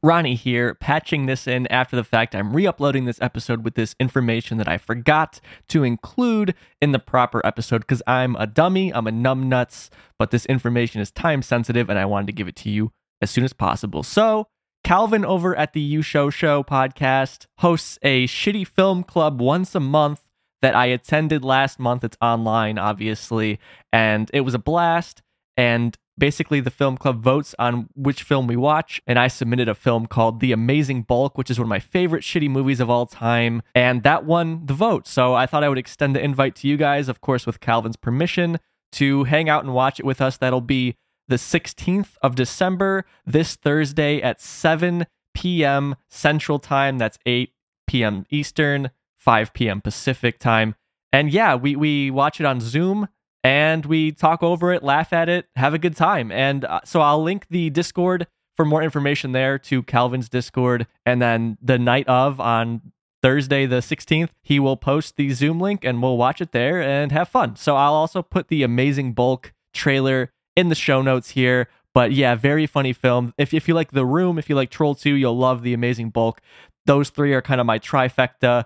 Ronnie here, patching this in after the fact. I'm re-uploading this episode with this information that I forgot to include in the proper episode because I'm a dummy, I'm a numbnuts, but this information is time sensitive and I wanted to give it to you as soon as possible. So, Calvin over at the You Show Show podcast hosts a shitty film club once a month that I attended last month. It's online, obviously, and it was a blast. And basically, the film club votes on which film we watch, and I submitted a film called The Amazing Bulk, which is one of my favorite shitty movies of all time, and that won the vote. So I thought I would extend the invite to you guys, of course, with Calvin's permission, to hang out and watch it with us. That'll be the 16th of December, this Thursday at 7 p.m. Central Time. That's 8 p.m. Eastern, 5 p.m. Pacific Time. And yeah, we watch it on Zoom. And we talk over it, laugh at it, have a good time. And so I'll link the Discord for more information there to Calvin's Discord. And then the night of, on Thursday the 16th, he will post the Zoom link and we'll watch it there and have fun. So I'll also put the Amazing Bulk trailer in the show notes here. But yeah, very funny film. If you like The Room, if you like Troll 2, you'll love The Amazing Bulk. Those three are kind of my trifecta,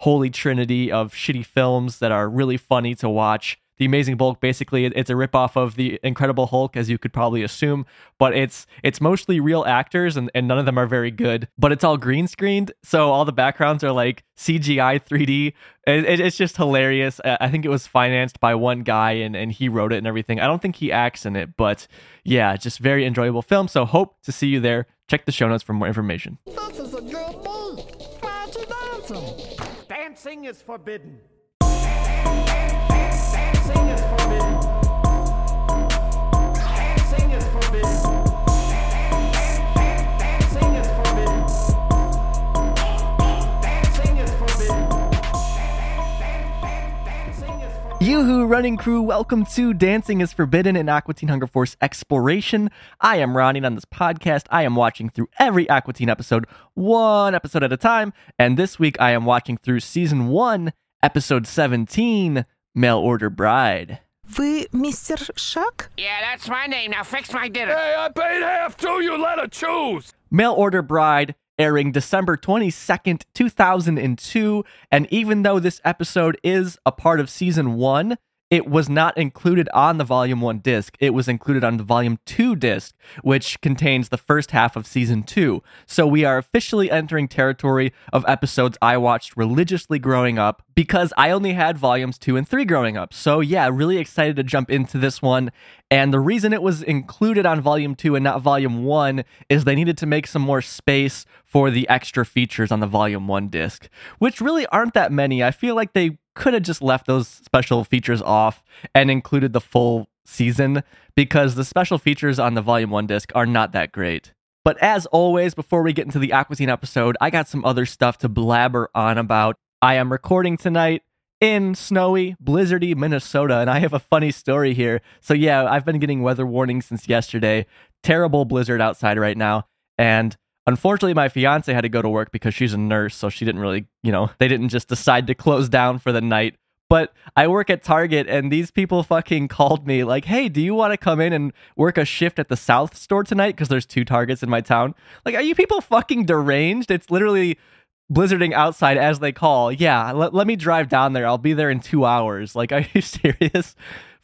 holy trinity of shitty films that are really funny to watch. The Amazing Bulk, basically, it's a ripoff of The Incredible Hulk, as you could probably assume, but it's mostly real actors, and none of them are very good, but it's all green screened, so all the backgrounds are like CGI 3D. It's just hilarious. I think it was financed by one guy, and he wrote it and everything. I don't think he acts in it, but yeah, just very enjoyable film, so hope to see you there. Check the show notes for more information. This is a good beat. Why'd you dance him? Dancing is forbidden. Dancing is forbidden. Dancing is forbidden. Dancing is forbidden. Dancing is forbidden. Dancing is forbidden. Yoo-hoo, running crew, welcome to Dancing is Forbidden, an Aqua Teen Hunger Force exploration. I am Ronnie, and on this podcast, I am watching through every Aqua Teen episode, one episode at a time. And this week, I am watching through Season 1, Episode 17, Mail Order Bride. Вы мистер Шак? Yeah, that's my name. Now fix my dinner. Hey, I paid half too. You let her choose. Mail Order Bride, airing December 22nd, 2002. And even though this episode is a part of Season 1, it was not included on the Volume 1 disc. It was included on the Volume 2 disc, which contains the first half of Season 2. So we are officially entering territory of episodes I watched religiously growing up because I only had Volumes 2 and 3 growing up. So yeah, really excited to jump into this one. And the reason it was included on Volume 2 and not Volume 1 is they needed to make some more space for the extra features on the Volume 1 disc, which really aren't that many. I feel like they could have just left those special features off and included the full season because the special features on the Volume 1 disc are not that great. But as always, before we get into the Aqua Teen episode, I got some other stuff to blabber on about. I am recording tonight in snowy, blizzardy Minnesota, and I have a funny story here. So yeah, I've been getting weather warnings since yesterday. Terrible blizzard outside right now, and unfortunately, my fiance had to go to work because she's a nurse, so she didn't really, they didn't just decide to close down for the night. But I work at Target, and these people fucking called me like, hey, do you want to come in and work a shift at the South store tonight? Because there's two Targets in my town. Like, are you people fucking deranged? It's literally blizzarding outside as they call. Yeah, let me drive down there. I'll be there in 2 hours. Like, are you serious?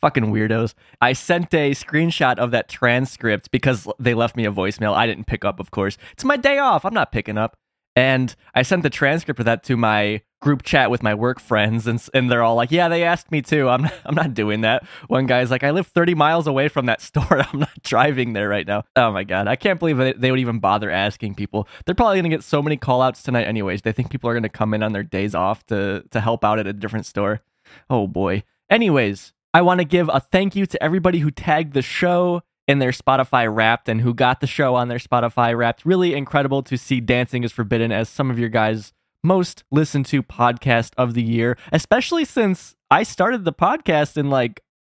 Fucking weirdos. I sent a screenshot of that transcript because they left me a voicemail. I didn't pick up, of course. It's my day off. I'm not picking up. And I sent the transcript of that to my group chat with my work friends, and they're all like, yeah, they asked me too. I'm not doing that. One guy's like, I live 30 miles away from that store. I'm not driving there right now. Oh my God. I can't believe they would even bother asking people. They're probably going to get so many call outs tonight anyways. They think people are going to come in on their days off to help out at a different store. Oh boy. Anyways, I want to give a thank you to everybody who tagged the show in their Spotify Wrapped and who got the show on their Spotify Wrapped. Really incredible to see Dancing is Forbidden as some of your guys' most listened to podcast of the year, especially since I started the podcast in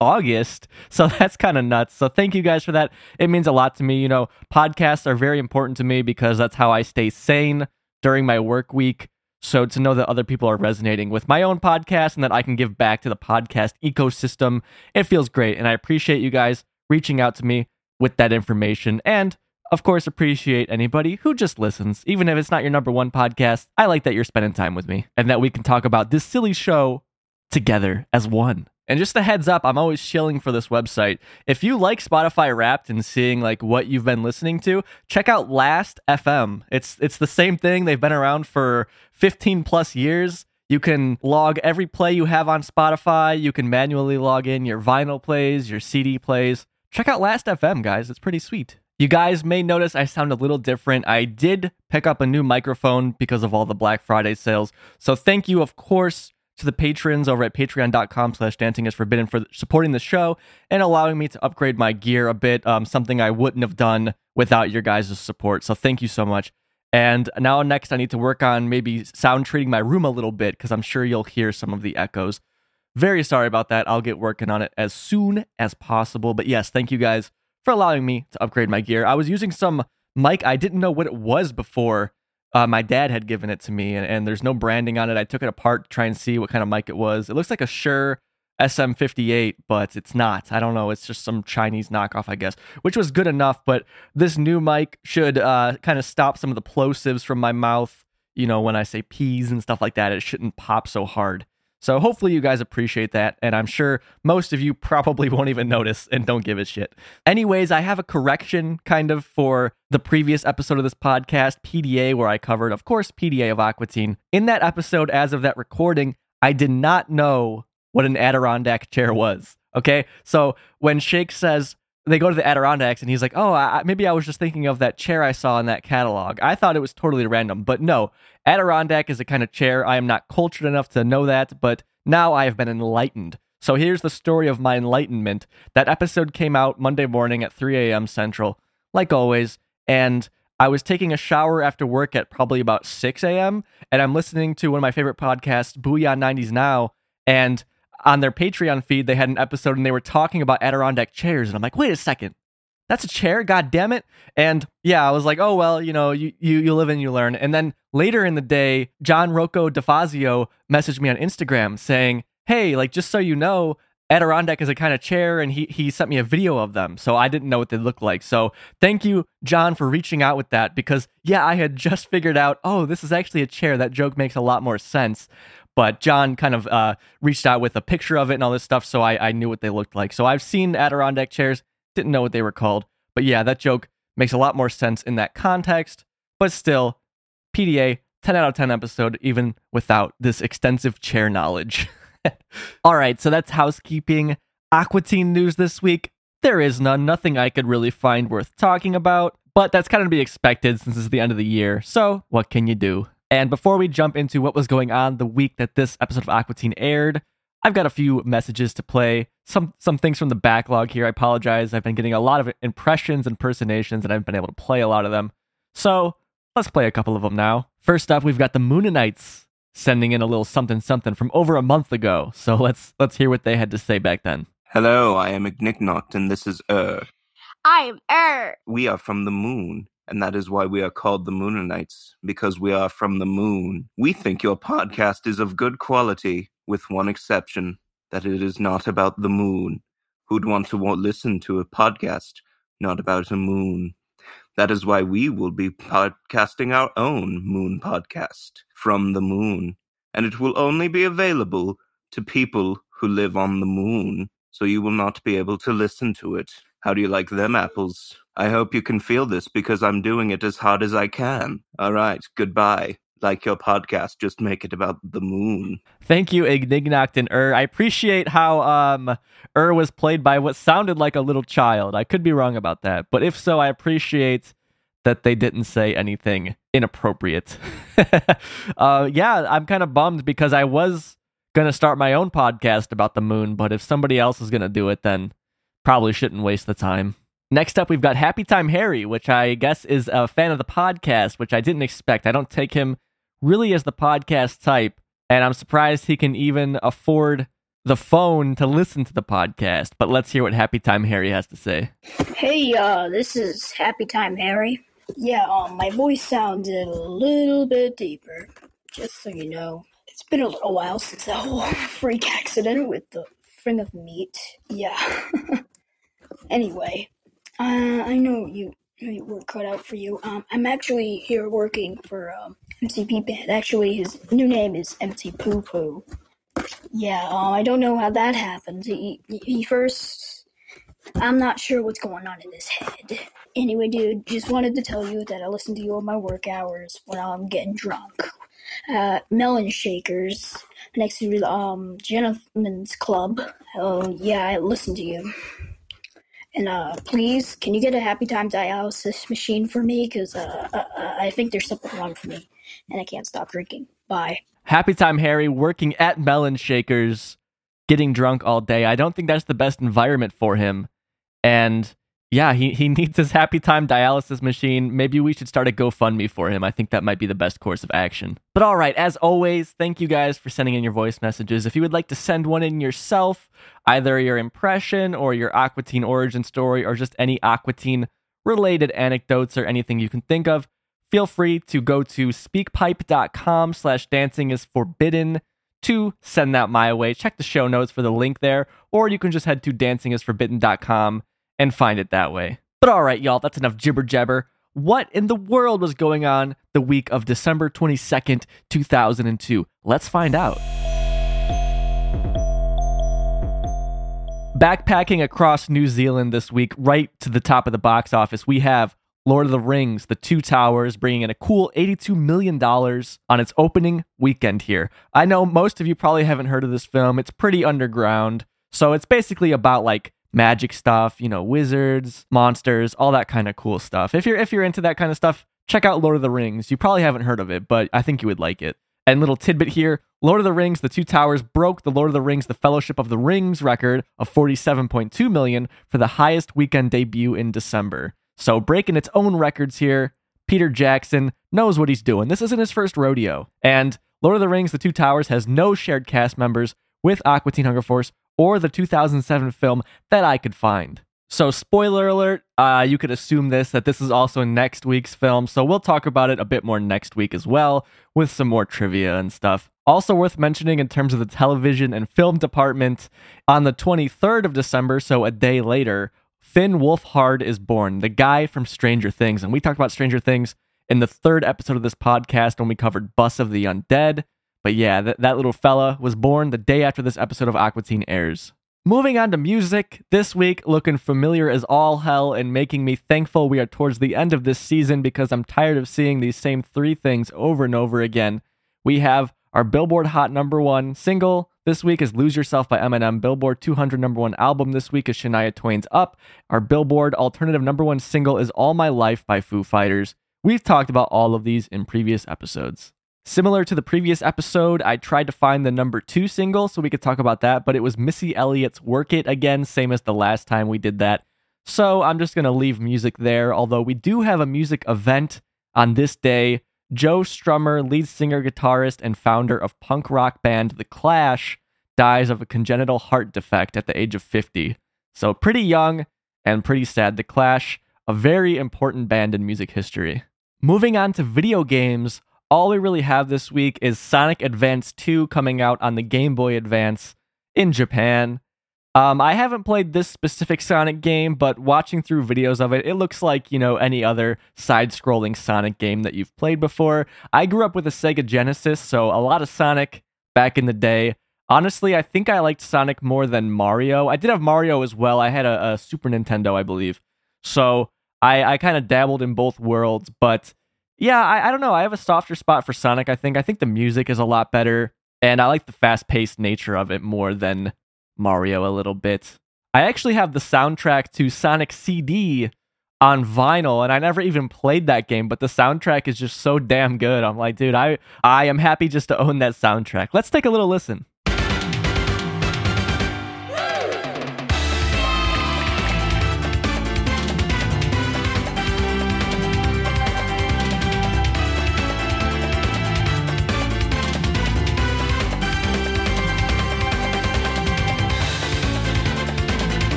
August. So that's kind of nuts. So thank you guys for that. It means a lot to me. Podcasts are very important to me because that's how I stay sane during my work week. So to know that other people are resonating with my own podcast and that I can give back to the podcast ecosystem, it feels great. And I appreciate you guys reaching out to me with that information. And Of course, appreciate anybody who just listens, even if it's not your number one podcast. I like that you're spending time with me and that we can talk about this silly show together as one. And just a heads up, I'm always shilling for this website. If you like Spotify Wrapped and seeing like what you've been listening to, check out Last FM. It's the same thing. They've been around for 15 plus years. You can log every play you have on Spotify. You can manually log in your vinyl plays, your CD plays. Check out Last FM, guys. It's pretty sweet. You guys may notice I sound a little different. I did pick up a new microphone because of all the Black Friday sales. So thank you, of course, to the patrons over at patreon.com/dancingisforbidden for supporting the show and allowing me to upgrade my gear a bit, something I wouldn't have done without your guys' support. So thank you so much. And now next, I need to work on maybe sound treating my room a little bit because I'm sure you'll hear some of the echoes. Very sorry about that. I'll get working on it as soon as possible. But yes, thank you guys for allowing me to upgrade my gear. I was using some mic. I didn't know what it was before. My dad had given it to me, and there's no branding on it. I took it apart to try and see what kind of mic it was. It looks like a Shure SM58, but it's not. I don't know. It's just some Chinese knockoff, I guess, which was good enough. But this new mic should kind of stop some of the plosives from my mouth. You know, when I say peas and stuff like that, it shouldn't pop so hard. So hopefully you guys appreciate that, and I'm sure most of you probably won't even notice and don't give a shit. Anyways, I have a correction kind of for the previous episode of this podcast, PDA, where I covered, of course, PDA of Aqua Teen. In that episode, as of that recording, I did not know what an Adirondack chair was, okay? So when Shake says they go to the Adirondacks and he's like, oh, maybe I was just thinking of that chair I saw in that catalog. I thought it was totally random, but no. Adirondack is a kind of chair. I am not cultured enough to know that, but now I have been enlightened. So here's the story of my enlightenment. That episode came out Monday morning at 3 a.m. Central, like always, and I was taking a shower after work at probably about 6 a.m., and I'm listening to one of my favorite podcasts, Booyah 90s Now, and on their Patreon feed, they had an episode and they were talking about Adirondack chairs. And I'm like, wait a second, that's a chair? God damn it. And yeah, I was like, oh, well, you know, you live and you learn. And then later in the day, John Rocco DeFazio messaged me on Instagram saying, hey, like, just so you know, Adirondack is a kind of chair. And he sent me a video of them. So I didn't know what they looked like. So thank you, John, for reaching out with that, because yeah, I had just figured out, oh, this is actually a chair. That joke makes a lot more sense. But John kind of reached out with a picture of it and all this stuff, so I knew what they looked like. So I've seen Adirondack chairs, didn't know what they were called. But yeah, that joke makes a lot more sense in that context. But still, PDA, 10 out of 10 episode, even without this extensive chair knowledge. All right, so that's housekeeping. Aqua Teen news this week, there is none. Nothing I could really find worth talking about. But that's kind of to be expected since it's the end of the year. So what can you do? And before we jump into what was going on the week that this episode of Aqua Teen aired, I've got a few messages to play. Some things from the backlog here. I apologize. I've been getting a lot of impressions, impersonations, and I've been able to play a lot of them. So let's play a couple of them now. First up, we've got the Moonanites sending in a little something something from over a month ago. So let's hear what they had to say back then. Hello, I am Ignignokt, and this is Ur. I am Ur. We are from the moon. And that is why we are called the Moonanites, because we are from the moon. We think your podcast is of good quality, with one exception, that it is not about the moon. Who'd want to listen to a podcast not about a moon? That is why we will be podcasting our own moon podcast, From the Moon. And it will only be available to people who live on the moon, so you will not be able to listen to it. How do you like them apples? I hope you can feel this because I'm doing it as hard as I can. All right, goodbye. Like your podcast, just make it about the moon. Thank you, Ignignokt and Ur. I appreciate how Ur was played by what sounded like a little child. I could be wrong about that, but if so, I appreciate that they didn't say anything inappropriate. Yeah, I'm kind of bummed because I was going to start my own podcast about the moon, but if somebody else is going to do it, then probably shouldn't waste the time. Next up, we've got Happy Time Harry, which I guess is a fan of the podcast, which I didn't expect. I don't take him really as the podcast type, and I'm surprised he can even afford the phone to listen to the podcast. But let's hear what Happy Time Harry has to say. Hey, this is Happy Time Harry. Yeah, my voice sounds a little bit deeper, just so you know. It's been a little while since that whole freak accident with the friend of meat. Yeah. Anyway, I know you your work cut out for you. I'm actually here working for MC Pee Pad. Actually, his new name is MC Poo Poo. Yeah, I don't know how that happened. He first... I'm not sure what's going on in his head. Anyway, dude, just wanted to tell you that I listen to you on my work hours when I'm getting drunk. Melon Shakers, next to the Gentleman's Club. Oh, yeah, I listen to you. And, please, can you get a Happy Time dialysis machine for me? Because I think there's something wrong for me, and I can't stop drinking. Bye. Happy Time Harry working at Melon Shakers, getting drunk all day. I don't think that's the best environment for him. And, yeah, he needs his Happy Time dialysis machine. Maybe we should start a GoFundMe for him. I think that might be the best course of action. But all right, as always, thank you guys for sending in your voice messages. If you would like to send one in yourself, either your impression or your Aqua Teen origin story or just any Aqua Teen related anecdotes or anything you can think of, feel free to go to speakpipe.com/dancingisforbidden to send that my way. Check the show notes for the link there, or you can just head to dancingisforbidden.com and find it that way. But all right, y'all, that's enough jibber jabber. What in the world was going on the week of December 22nd, 2002? Let's find out. Backpacking across New Zealand this week, right to the top of the box office, we have Lord of the Rings, The Two Towers, bringing in a cool $82 million on its opening weekend here. I know most of you probably haven't heard of this film. It's pretty underground. So it's basically about like magic stuff, you know, wizards, monsters, all that kind of cool stuff. If you're into that kind of stuff, check out Lord of the Rings. You probably haven't heard of it, but I think you would like it. And little tidbit here, Lord of the Rings, The Two Towers broke the Lord of the Rings, The Fellowship of the Rings record of $47.2 million for the highest weekend debut in December. So breaking its own records here, Peter Jackson knows what he's doing. This isn't his first rodeo. And Lord of the Rings, The Two Towers has no shared cast members with Aqua Teen Hunger Force or the 2007 film that I could find. So spoiler alert, you could assume that this is also next week's film, so we'll talk about it a bit more next week as well, with some more trivia and stuff. Also worth mentioning in terms of the television and film department, on the 23rd of December, so a day later, Finn Wolfhard is born, the guy from Stranger Things. And we talked about Stranger Things in the third episode of this podcast when we covered Bus of the Undead. But yeah, that little fella was born the day after this episode of Aqua Teen airs. Moving on to music, this week looking familiar as all hell and making me thankful we are towards the end of this season because I'm tired of seeing these same three things over and over again. We have our Billboard Hot #1 single this week is Lose Yourself by Eminem. Billboard 200 #1 album this week is Shania Twain's Up. Our Billboard alternative #1 single is All My Life by Foo Fighters. We've talked about all of these in previous episodes. Similar to the previous episode, I tried to find the #2 single so we could talk about that, but it was Missy Elliott's Work It Again, same as the last time we did that. So I'm just going to leave music there, although we do have a music event on this day. Joe Strummer, lead singer, guitarist, and founder of punk rock band The Clash, dies of a congenital heart defect at the age of 50. So pretty young and pretty sad. The Clash, a very important band in music history. Moving on to video games, all we really have this week is Sonic Advance 2 coming out on the Game Boy Advance in Japan. I haven't played this specific Sonic game, but watching through videos of it, it looks like, you know, any other side-scrolling Sonic game that you've played before. I grew up with a Sega Genesis, so a lot of Sonic back in the day. Honestly, I think I liked Sonic more than Mario. I did have Mario as well. I had a Super Nintendo, I believe. So I kind of dabbled in both worlds, but yeah, I don't know. I have a softer spot for Sonic, I think. I think the music is a lot better, and I like the fast-paced nature of it more than Mario a little bit. I actually have the soundtrack to Sonic CD on vinyl, and I never even played that game, but the soundtrack is just so damn good. I'm like, dude, I am happy just to own that soundtrack. Let's take a little listen.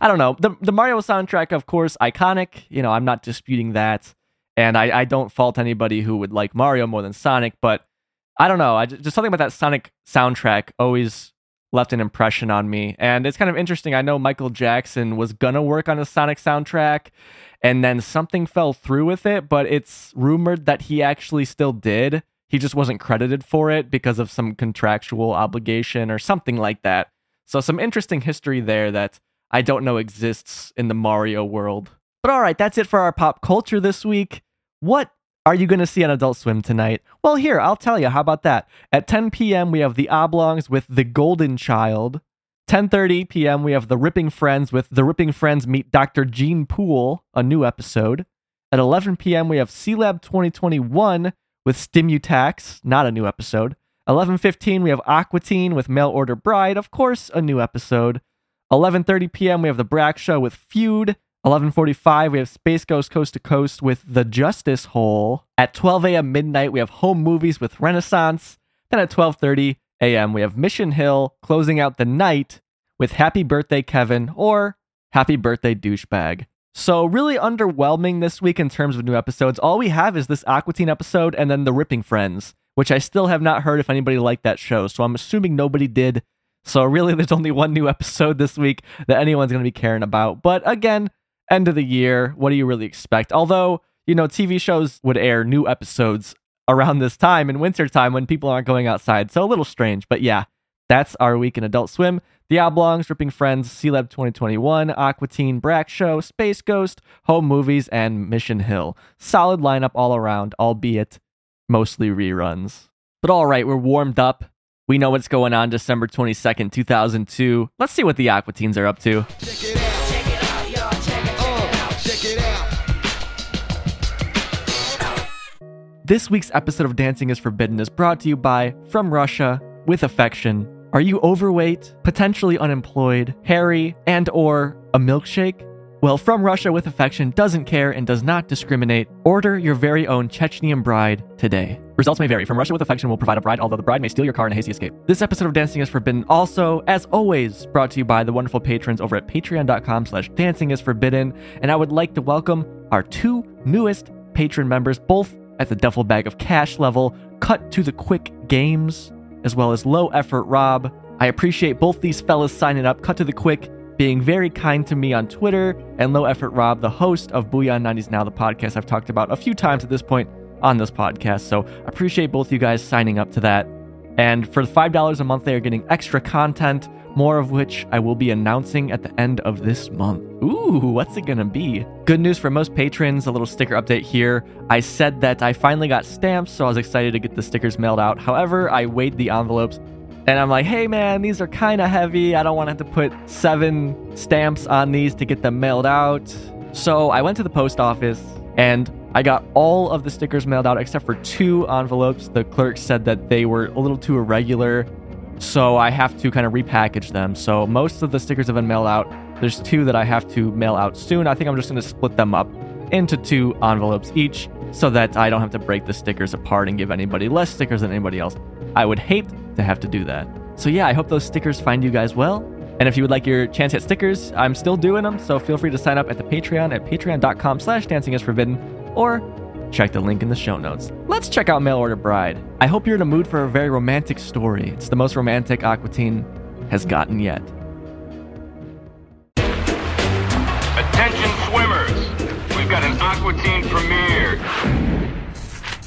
I don't know. The Mario soundtrack, of course, iconic. You know, I'm not disputing that. And I don't fault anybody who would like Mario more than Sonic, but I don't know. Just something about that Sonic soundtrack always left an impression on me. And it's kind of interesting. I know Michael Jackson was gonna work on a Sonic soundtrack, and then something fell through with it, but it's rumored that he actually still did. He just wasn't credited for it because of some contractual obligation or something like that. So some interesting history there that I don't know exists in the Mario world. But all right, that's it for our pop culture this week. What are you going to see on Adult Swim tonight? Well, here, I'll tell you. How about that? At 10 p.m., we have The Oblongs with The Golden Child. 10:30 p.m., we have The Ripping Friends with The Ripping Friends Meet Dr. Gene Poole, a new episode. At 11 p.m., we have Sealab 2021 with Stimutax, not a new episode. 11:15, we have Aqua Teen with Mail Order Bride, of course, a new episode. 11:30 p.m., we have The Brack Show with Feud. 11:45, we have Space Ghost Coast to Coast with The Justice Hole. At 12 a.m. midnight, we have Home Movies with Renaissance. Then at 12:30 a.m., we have Mission Hill closing out the night with Happy Birthday Kevin or Happy Birthday Douchebag. So really underwhelming this week in terms of new episodes. All we have is this Aqua Teen episode and then The Ripping Friends, which I still have not heard if anybody liked that show. So I'm assuming nobody did. So really, there's only one new episode this week that anyone's going to be caring about. But again, end of the year, what do you really expect? Although, you know, TV shows would air new episodes around this time in wintertime when people aren't going outside. So a little strange. But yeah, that's our week in Adult Swim. The Oblongs, Ripping Friends, Sealab 2021, Aqua Teen, Brack Show, Space Ghost, Home Movies, and Mission Hill. Solid lineup all around, albeit mostly reruns. But all right, we're warmed up. We know what's going on December 22nd, 2002. Let's see what the Aqua Teens are up to. Check it out. This week's episode of Dancing is Forbidden is brought to you by From Russia With Affection. Are you overweight, potentially unemployed, hairy, and or a milkshake? Well, From Russia With Affection doesn't care and does not discriminate. Order your very own Chechnya bride today. Results may vary. From Russia With Affection will provide a bride, although the bride may steal your car in a hasty escape. This episode of Dancing is Forbidden also, as always, brought to you by the wonderful patrons over at patreon.com/dancingisforbidden. And I would like to welcome our two newest patron members, both at the duffel bag of cash level, Cut to the Quick Games, as well as Low Effort Rob. I appreciate both these fellas signing up. Cut to the Quick being very kind to me on Twitter, and Low Effort Rob, the host of Booyah 90s Now, the podcast I've talked about a few times at this point on this podcast. So I appreciate both you guys signing up to that. And for $5 a month, they are getting extra content, more of which I will be announcing at the end of this month. Ooh, what's it gonna be? Good news for most patrons, a little sticker update here. I said that I finally got stamps, so I was excited to get the stickers mailed out. However, I weighed the envelopes and I'm like, hey man, these are kind of heavy. I don't want to have to put 7 stamps on these to get them mailed out. So I went to the post office and I got all of the stickers mailed out except for 2 envelopes. The clerk said that they were a little too irregular, so I have to kind of repackage them. So most of the stickers have been mailed out. There's 2 that I have to mail out soon. I think I'm just going to split them up into 2 envelopes each so that I don't have to break the stickers apart and give anybody less stickers than anybody else. I would hate to have to do that. So yeah, I hope those stickers find you guys well. And if you would like your chance at stickers, I'm still doing them, so feel free to sign up at the Patreon at patreon.com/dancingisforbidden, or check the link in the show notes. Let's check out Mail Order Bride. I hope you're in a mood for a very romantic story. It's the most romantic Aqua Teen has gotten yet. Attention swimmers, we've got an Aqua Teen premiere.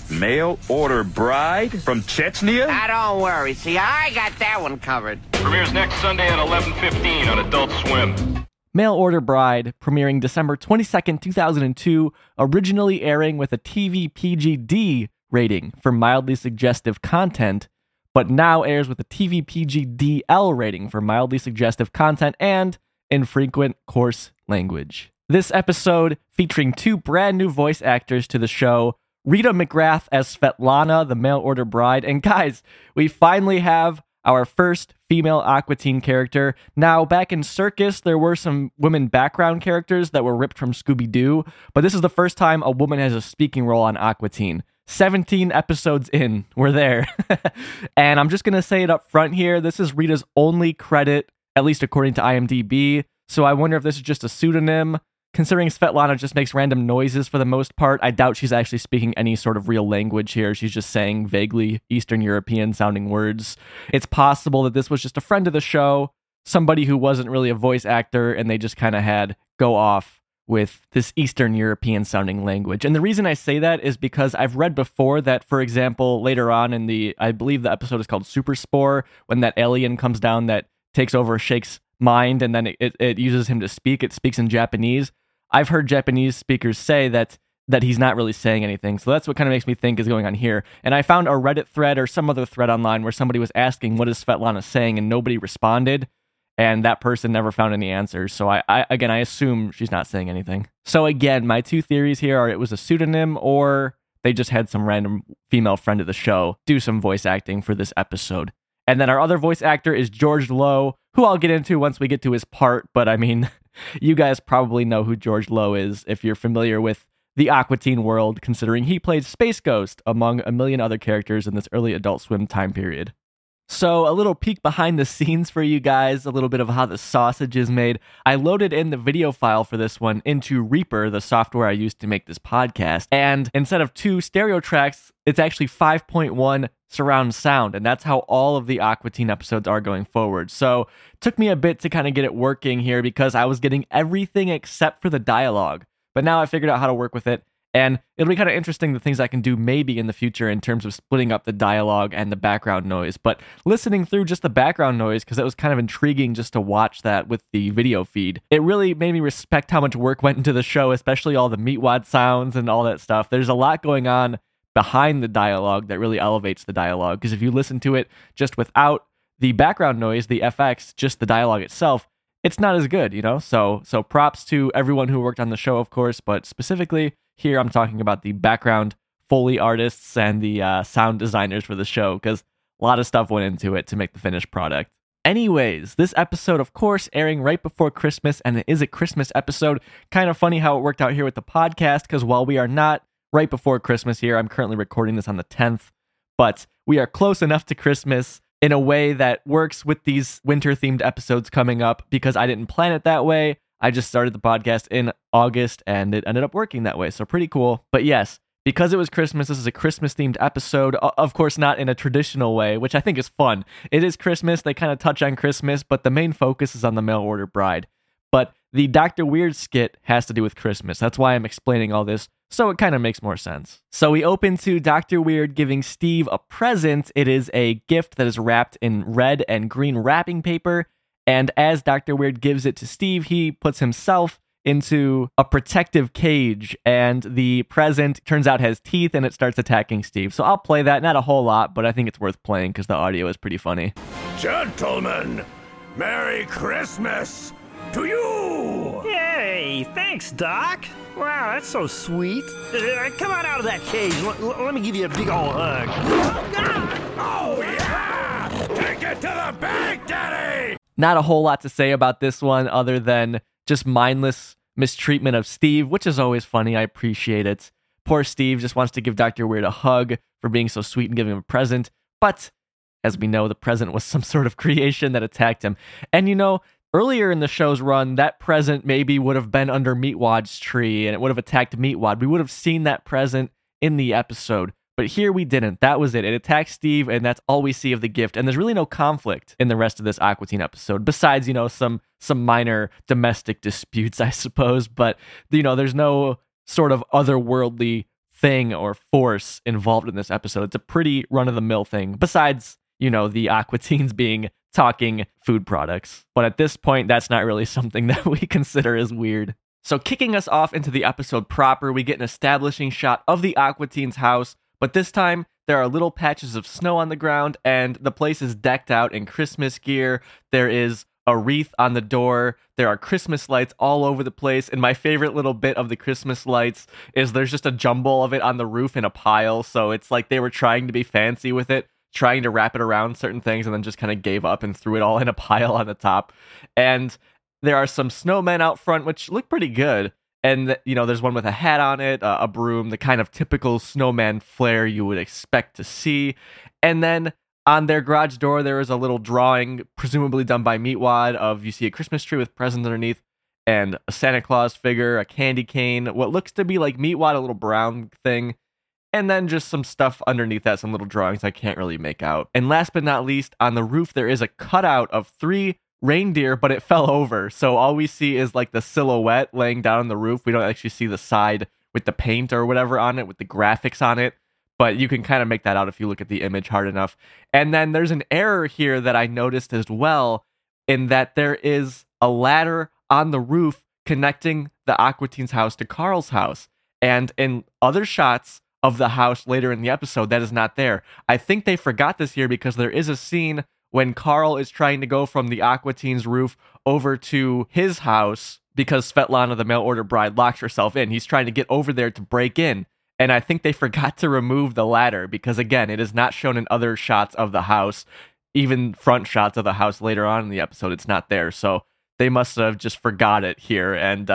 Mail Order Bride from Chechnya? I don't worry. See, I got that one covered. Premieres next Sunday at 11:15 on Adult Swim. Mail Order Bride, premiering December 22nd, 2002, originally airing with a TV PG-D rating for mildly suggestive content, but now airs with a TV PG-DL rating for mildly suggestive content and infrequent coarse language. This episode featuring 2 brand new voice actors to the show, Rita McGrath as Svetlana, the Mail Order Bride. And guys, we finally have our first female Aqua Teen character. Now, back in Circus, there were some women background characters that were ripped from Scooby-Doo, but this is the first time a woman has a speaking role on Aqua Teen. 17 episodes in, we're there. And I'm just going to say it up front here, this is Rita's only credit, at least according to IMDb, so I wonder if this is just a pseudonym. Considering Svetlana just makes random noises for the most part, I doubt she's actually speaking any sort of real language here. She's just saying vaguely Eastern European-sounding words. It's possible that this was just a friend of the show, somebody who wasn't really a voice actor, and they just kind of had go off with this Eastern European-sounding language. And the reason I say that is because I've read before that, for example, later on in the, I believe the episode is called Super Spore, when that alien comes down that takes over Shake's mind and then it uses him to speak. It speaks in Japanese. I've heard Japanese speakers say that he's not really saying anything. So that's what kind of makes me think is going on here. And I found a Reddit thread or some other thread online where somebody was asking, what is Svetlana saying? And nobody responded. And that person never found any answers. So I assume she's not saying anything. So again, my two theories here are it was a pseudonym or they just had some random female friend of the show do some voice acting for this episode. And then our other voice actor is George Low, who I'll get into once we get to his part. But I mean, you guys probably know who George Low is if you're familiar with the Aqua Teen world, considering he played Space Ghost among a million other characters in this early Adult Swim time period. So a little peek behind the scenes for you guys, a little bit of how the sausage is made. I loaded in the video file for this one into Reaper, the software I used to make this podcast. And instead of 2 stereo tracks, it's actually 5.1 surround sound. And that's how all of the Aqua Teen episodes are going forward. So it took me a bit to kind of get it working here because I was getting everything except for the dialogue. But now I figured out how to work with it. And it'll be kind of interesting the things I can do maybe in the future in terms of splitting up the dialogue and the background noise. But listening through just the background noise, because it was kind of intriguing just to watch that with the video feed, it really made me respect how much work went into the show, especially all the meatwad sounds and all that stuff. There's a lot going on behind the dialogue that really elevates the dialogue. Because if you listen to it just without the background noise, the FX, just the dialogue itself, it's not as good, you know? So props to everyone who worked on the show, of course, but specifically here I'm talking about the background Foley artists and the sound designers for the show, because a lot of stuff went into it to make the finished product. Anyways, this episode, of course, airing right before Christmas, and it is a Christmas episode. Kind of funny how it worked out here with the podcast, because while we are not right before Christmas here, I'm currently recording this on the 10th, but we are close enough to Christmas in a way that works with these winter-themed episodes coming up, because I didn't plan it that way. I just started the podcast in August, and it ended up working that way, so pretty cool. But yes, because it was Christmas, this is a Christmas-themed episode, of course not in a traditional way, which I think is fun. It is Christmas, they kind of touch on Christmas, but the main focus is on the Mail Order Bride. But the Dr. Weird skit has to do with Christmas, that's why I'm explaining all this. So it kind of makes more sense. So we open to Dr. Weird giving Steve a present. It is a gift that is wrapped in red and green wrapping paper. And as Dr. Weird gives it to Steve, he puts himself into a protective cage. And the present turns out has teeth and it starts attacking Steve. So I'll play that. Not a whole lot, but I think it's worth playing because the audio is pretty funny. Gentlemen, Merry Christmas to you! Yay! Thanks, Doc! Wow, that's so sweet. Come on out of that cage. Let me give you a big old hug. Oh, yeah! Take it to the bank, Daddy! Not a whole lot to say about this one other than just mindless mistreatment of Steve, which is always funny. I appreciate it. Poor Steve just wants to give Dr. Weird a hug for being so sweet and giving him a present. But, as we know, the present was some sort of creation that attacked him. And, you know, earlier in the show's run, that present maybe would have been under Meatwad's tree and it would have attacked Meatwad. We would have seen that present in the episode, but here we didn't. That was it. It attacked Steve and that's all we see of the gift. And there's really no conflict in the rest of this Aqua Teen episode besides, you know, some minor domestic disputes, I suppose. But, you know, there's no sort of otherworldly thing or force involved in this episode. It's a pretty run-of-the-mill thing besides, you know, the Aqua Teens being talking food products. But at this point, that's not really something that we consider as weird. So kicking us off into the episode proper, we get an establishing shot of the Aqua Teens house, but this time there are little patches of snow on the ground and the place is decked out in Christmas gear. There is a wreath on the door. There are Christmas lights all over the place. And my favorite little bit of the Christmas lights is there's just a jumble of it on the roof in a pile. So it's like they were trying to be fancy with it, trying to wrap it around certain things and then just kind of gave up and threw it all in a pile on the top. And there are some snowmen out front, which look pretty good. And, you know, there's one with a hat on it, a broom, the kind of typical snowman flair you would expect to see. And then on their garage door, there is a little drawing, presumably done by Meatwad, of you see a Christmas tree with presents underneath. and a Santa Claus figure, a candy cane, what looks to be like meat wad, a little brown thing, and then just some stuff underneath that, some little drawings I can't really make out. And last but not least, on the roof, there is a cutout of three reindeer, but it fell over. So all we see is like the silhouette laying down on the roof. We don't actually see the side with the paint or whatever on it, with the graphics on it. But you can kind of make that out if you look at the image hard enough. And then there's an error here that I noticed as well, in that there is a ladder on the roof connecting the Aqua Teen's house to Carl's house. And in other shots of the house later in the episode, that is not there. I think they forgot this here, because there is a scene when Carl is trying to go from the Aqua Teen's roof over to his house, because Svetlana, the Mail Order Bride, locks herself in. He's trying to get over there to break in. And I think they forgot to remove the ladder, because, again, it is not shown in other shots of the house, even front shots of the house later on in the episode. It's not there. So they must have just forgot it here. And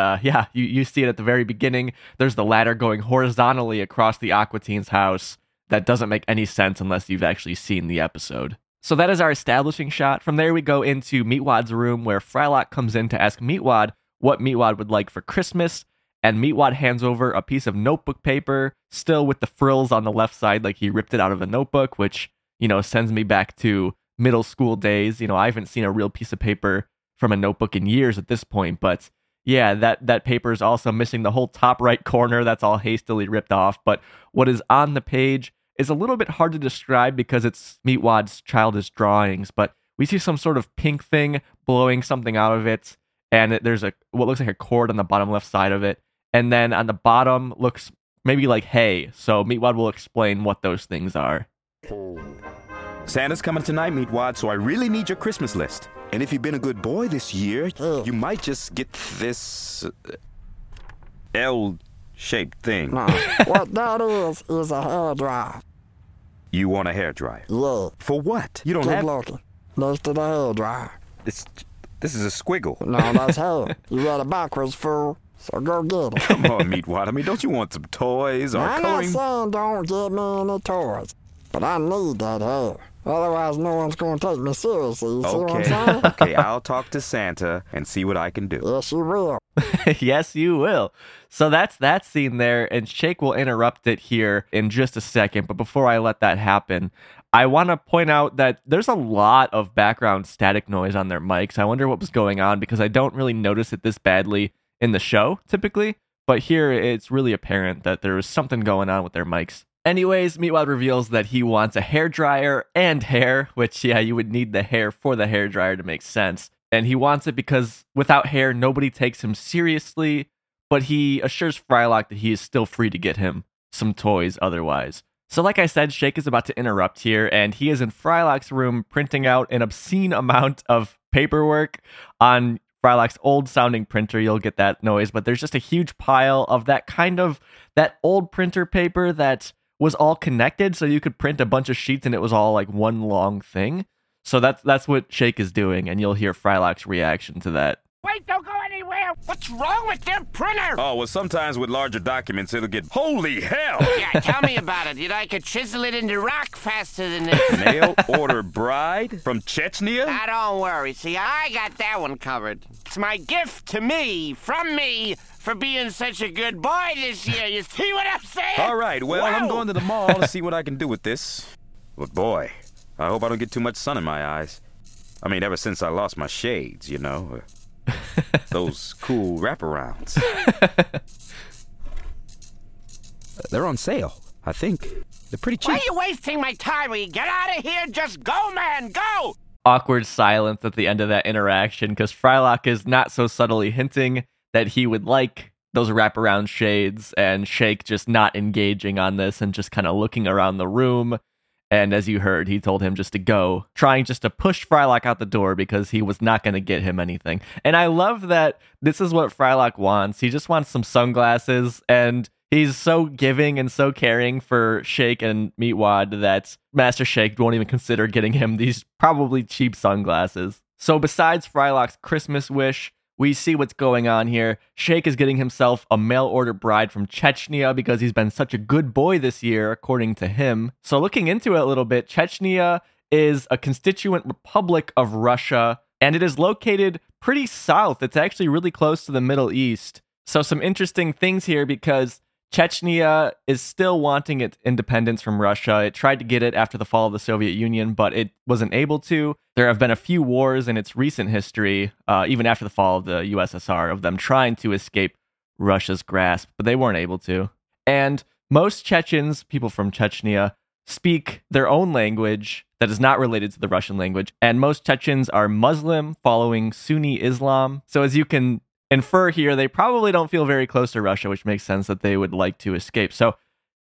you see it at the very beginning. There's the ladder going horizontally across the Aqua Teen's house. That doesn't make any sense unless you've actually seen the episode. So that is our establishing shot. From there, we go into Meatwad's room, where Frylock comes in to ask Meatwad what Meatwad would like for Christmas. And Meatwad hands over a piece of notebook paper, still with the frills on the left side, like he ripped it out of a notebook, which, you know, sends me back to middle school days. You know, I haven't seen a real piece of paper from a notebook in years at this point, but yeah, that paper is also missing the whole top right corner. That's all hastily ripped off. But what is on the page is a little bit hard to describe, because it's Meatwad's childish drawings, but we see some sort of pink thing blowing something out of it, and there's a what looks like a cord on the bottom left side of it. And then on the bottom looks maybe like hay. So Meatwad will explain what those things are. Santa's coming tonight, Meatwad, so I really need your Christmas list. And if you've been a good boy this year, you might just get this L-shaped thing. No. What that is a hairdryer. You want a hairdryer? Yeah. For what? You don't keep have... looking. Next to the hairdryer. This is a squiggle. No, that's hair. You got it backwards, fool. So go get it. Come on, Meatwad. I mean, don't you want some toys or coloring? I'm not saying don't get me any toys, but I need that hair. Otherwise, no one's going to take me seriously. You see what I'm saying? Okay, I'll talk to Santa and see what I can do. Yes, you will. Yes, you will. So that's that scene there, and Shake will interrupt it here in just a second. But before I let that happen, I want to point out that there's a lot of background static noise on their mics. I wonder what was going on, because I don't really notice it this badly in the show, typically, but here it's really apparent that there was something going on with their mics. Anyways, Meatwad reveals that he wants a hairdryer and hair, which, yeah, you would need the hair for the hairdryer to make sense. And he wants it because without hair, nobody takes him seriously, but he assures Frylock that he is still free to get him some toys otherwise. So like I said, Shake is about to interrupt here, and he is in Frylock's room printing out an obscene amount of paperwork on Frylock's old sounding printer. You'll get that noise, but there's just a huge pile of that old printer paper that was all connected, so you could print a bunch of sheets and it was all like one long thing. So that's what Shake is doing, and you'll hear Frylock's reaction to that. Wait, don't go anywhere. What's wrong with them printer? Oh, well, sometimes with larger documents, it'll get... Holy hell! Yeah, tell me about it. You know, I could chisel it into rock faster than this. Mail Order Bride from Chechnya? Now, don't worry. See, I got that one covered. It's my gift to me, from me, for being such a good boy this year. You see what I'm saying? All right, well, whoa. I'm going to the mall to see what I can do with this. But boy, I hope I don't get too much sun in my eyes. I mean, ever since I lost my shades, you know... Those cool wraparounds. They're on sale, I think. They're pretty cheap. Why are you wasting my time? Will you get out of here? Just go, man, go! Awkward silence at the end of that interaction, because Frylock is not so subtly hinting that he would like those wraparound shades, and Shake just not engaging on this and just kind of looking around the room. And as you heard, he told him just to go, trying just to push Frylock out the door because he was not going to get him anything. And I love that this is what Frylock wants. He just wants some sunglasses, and he's so giving and so caring for Shake and Meatwad that Master Shake won't even consider getting him these probably cheap sunglasses. So besides Frylock's Christmas wish, we see what's going on here. Shake is getting himself a mail-order bride from Chechnya because he's been such a good boy this year, according to him. So looking into it a little bit, Chechnya is a constituent republic of Russia, and it is located pretty south. It's actually really close to the Middle East. So some interesting things here, because Chechnya is still wanting its independence from Russia. It tried to get it after the fall of the Soviet Union, but it wasn't able to. There have been a few wars in its recent history, even after the fall of the USSR, of them trying to escape Russia's grasp, but they weren't able to. And most Chechens, people from Chechnya, speak their own language that is not related to the Russian language. And most Chechens are Muslim, following Sunni Islam. So as you can infer here, they probably don't feel very close to Russia, which makes sense that they would like to escape. So,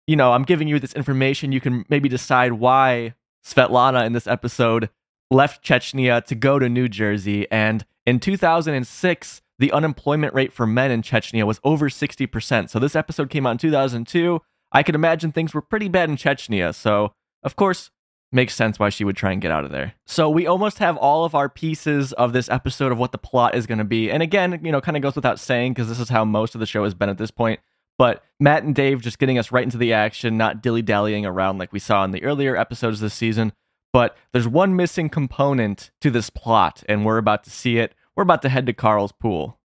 you know, I'm giving you this information. You can maybe decide why Svetlana in this episode left Chechnya to go to New Jersey. And in 2006, the unemployment rate for men in Chechnya was over 60%. So this episode came out in 2002. I could imagine things were pretty bad in Chechnya. So, of course, makes sense why she would try and get out of there. So we almost have all of our pieces of this episode of what the plot is going to be. And again, you know, kind of goes without saying, because this is how most of the show has been at this point. But Matt and Dave just getting us right into the action, not dilly-dallying around like we saw in the earlier episodes this season. But there's one missing component to this plot, and we're about to see it. We're about to head to Carl's pool.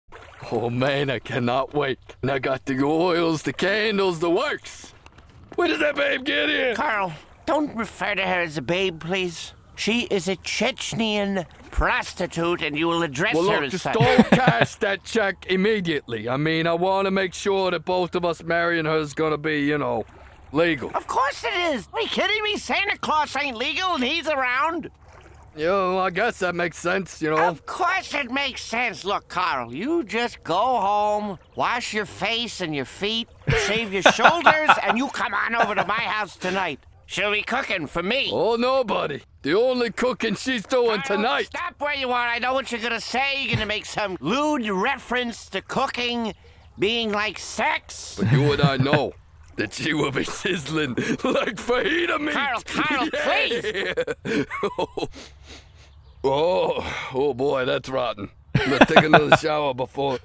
Oh man, I cannot wait. And I got the oils, the candles, the works. Where did that babe get in? Carl, don't refer to her as a babe, please. She is a Chechnyan prostitute, and you will address her as such. Well, look, just don't cast that check immediately. I mean, I want to make sure that both of us marrying her is going to be, you know, legal. Of course it is. Are you kidding me? Santa Claus ain't legal, and he's around. Yeah, I guess that makes sense, you know. Of course it makes sense. Look, Carl, you just go home, wash your face and your feet, shave your shoulders, and you come on over to my house tonight. She'll be cooking for me. Oh, no, buddy. The only cooking she's doing tonight. Stop where you are. I know what you're going to say. You're going to make some lewd reference to cooking being like sex. But you and I know that she will be sizzling like fajita meat. Carl, please. Oh, boy, that's rotten. I'm going to take another shower before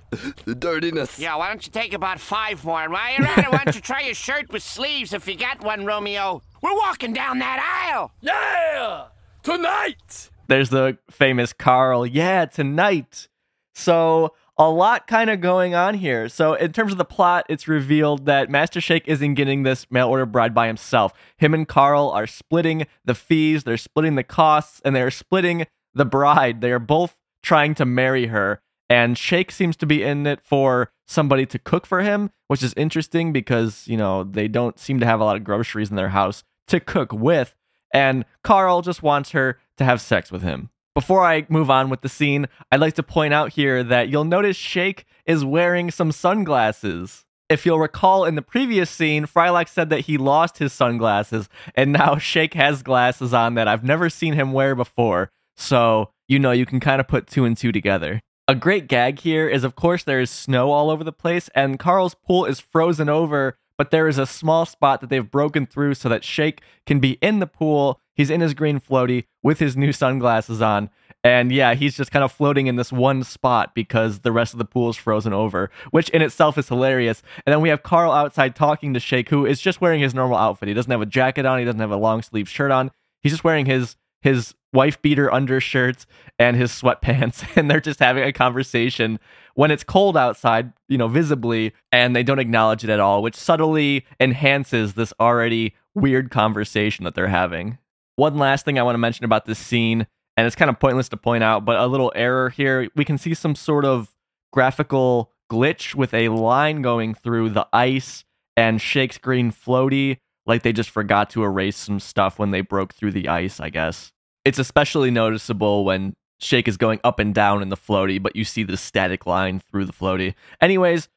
the dirtiness. Yeah, why don't you take about 5 more? And while you're at it, why don't you try your shirt with sleeves if you got one, Romeo? We're walking down that aisle. Yeah, tonight. There's the famous Carl, yeah, tonight. So a lot kind of going on here. So in terms of the plot, it's revealed that Master Shake isn't getting this mail order bride by himself. Him and Carl are splitting the fees, they're splitting the costs, and they're splitting the bride. They are both trying to marry her, and Shake seems to be in it for somebody to cook for him, which is interesting because, you know, they don't seem to have a lot of groceries in their house to cook with, and Carl just wants her to have sex with him. Before I move on with the scene, I'd like to point out here that you'll notice Shake is wearing some sunglasses. If you'll recall in the previous scene, Frylock said that he lost his sunglasses, and now Shake has glasses on that I've never seen him wear before, so you know, you can kind of put 2 and 2 together. A great gag here is, of course, there is snow all over the place, and Carl's pool is frozen over, but there is a small spot that they've broken through so that Shake can be in the pool. He's in his green floaty with his new sunglasses on, and yeah, he's just kind of floating in this one spot because the rest of the pool is frozen over, which in itself is hilarious. And then we have Carl outside talking to Shake, who is just wearing his normal outfit. He doesn't have a jacket on, he doesn't have a long sleeve shirt on, he's just wearing his wife beater undershirts and his sweatpants, and they're just having a conversation when it's cold outside, you know, visibly, and they don't acknowledge it at all, which subtly enhances this already weird conversation that they're having. One last thing I want to mention about this scene, and it's kind of pointless to point out, but a little error here. We can see some sort of graphical glitch with a line going through the ice and Shake's green floaty, like they just forgot to erase some stuff when they broke through the ice, I guess. It's especially noticeable when Shake is going up and down in the floaty, but you see the static line through the floaty. Anyways,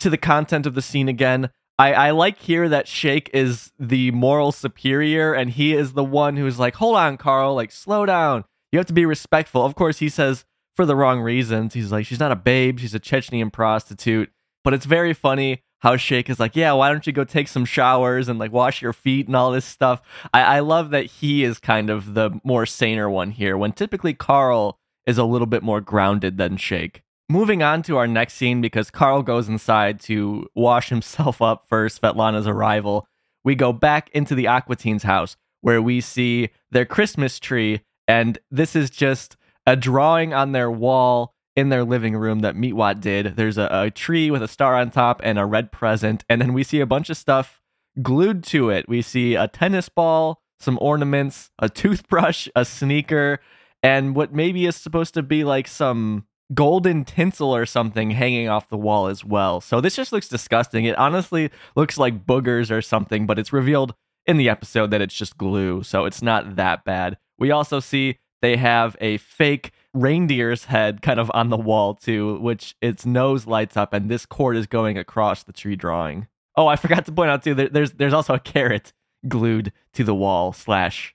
to the content of the scene again, I like here that Shake is the moral superior, and he is the one who's like, hold on, Carl, like, slow down. You have to be respectful. Of course, he says, for the wrong reasons. He's like, she's not a babe, she's a Chechnyan prostitute. But it's very funny how Shake is like, yeah, why don't you go take some showers and like wash your feet and all this stuff. I love that he is kind of the more saner one here, when typically Carl is a little bit more grounded than Shake. Moving on to our next scene, because Carl goes inside to wash himself up for Svetlana's arrival, we go back into the Aqua Teen's house where we see their Christmas tree, and this is just a drawing on their wall in their living room that Meatwad did. There's a tree with a star on top and a red present. And then we see a bunch of stuff glued to it. We see a tennis ball, some ornaments, a toothbrush, a sneaker, and what maybe is supposed to be like some golden tinsel or something hanging off the wall as well. So this just looks disgusting. It honestly looks like boogers or something, but it's revealed in the episode that it's just glue, so it's not that bad. We also see they have a fake reindeer's head kind of on the wall too, which its nose lights up, and this cord is going across the tree drawing. Oh, I forgot to point out too, there's also a carrot glued to the wall /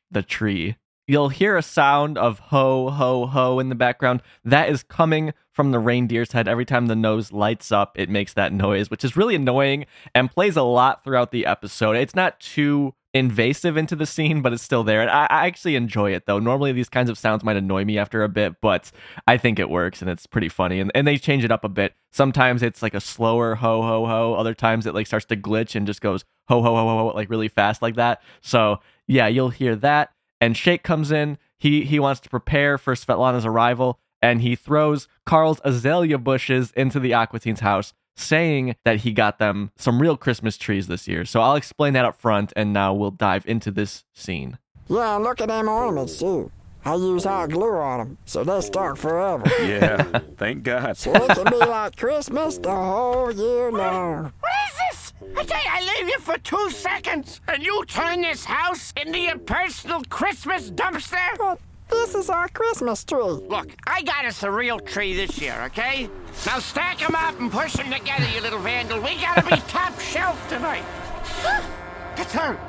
the tree. You'll hear a sound of ho, ho, ho in the background. That is coming from the reindeer's head. Every time the nose lights up, it makes that noise, which is really annoying and plays a lot throughout the episode. It's not too invasive into the scene, but it's still there. And I actually enjoy it, though. Normally, these kinds of sounds might annoy me after a bit, but I think it works, and it's pretty funny. And they change it up a bit. Sometimes it's like a slower ho, ho, ho. Other times it like starts to glitch and just goes ho, ho, ho, ho, ho, like really fast like that. So, yeah, you'll hear that. And Shake comes in. He wants to prepare for Svetlana's arrival, and he throws Carl's azalea bushes into the Aqua Teen's house, saying that he got them some real Christmas trees this year. So I'll explain that up front, and now we'll dive into this scene. Yeah, look at them ornaments, too. I use hot glue on them, so they stuck forever. Yeah, thank God. So it can be like Christmas the whole year now. What is this? I tell you, I leave you for 2 seconds, and you turn this house into your personal Christmas dumpster? But this is our Christmas tree. Look, I got us a real tree this year, okay? Now stack them up and push them together, you little vandal. We gotta be top shelf tonight. That's her.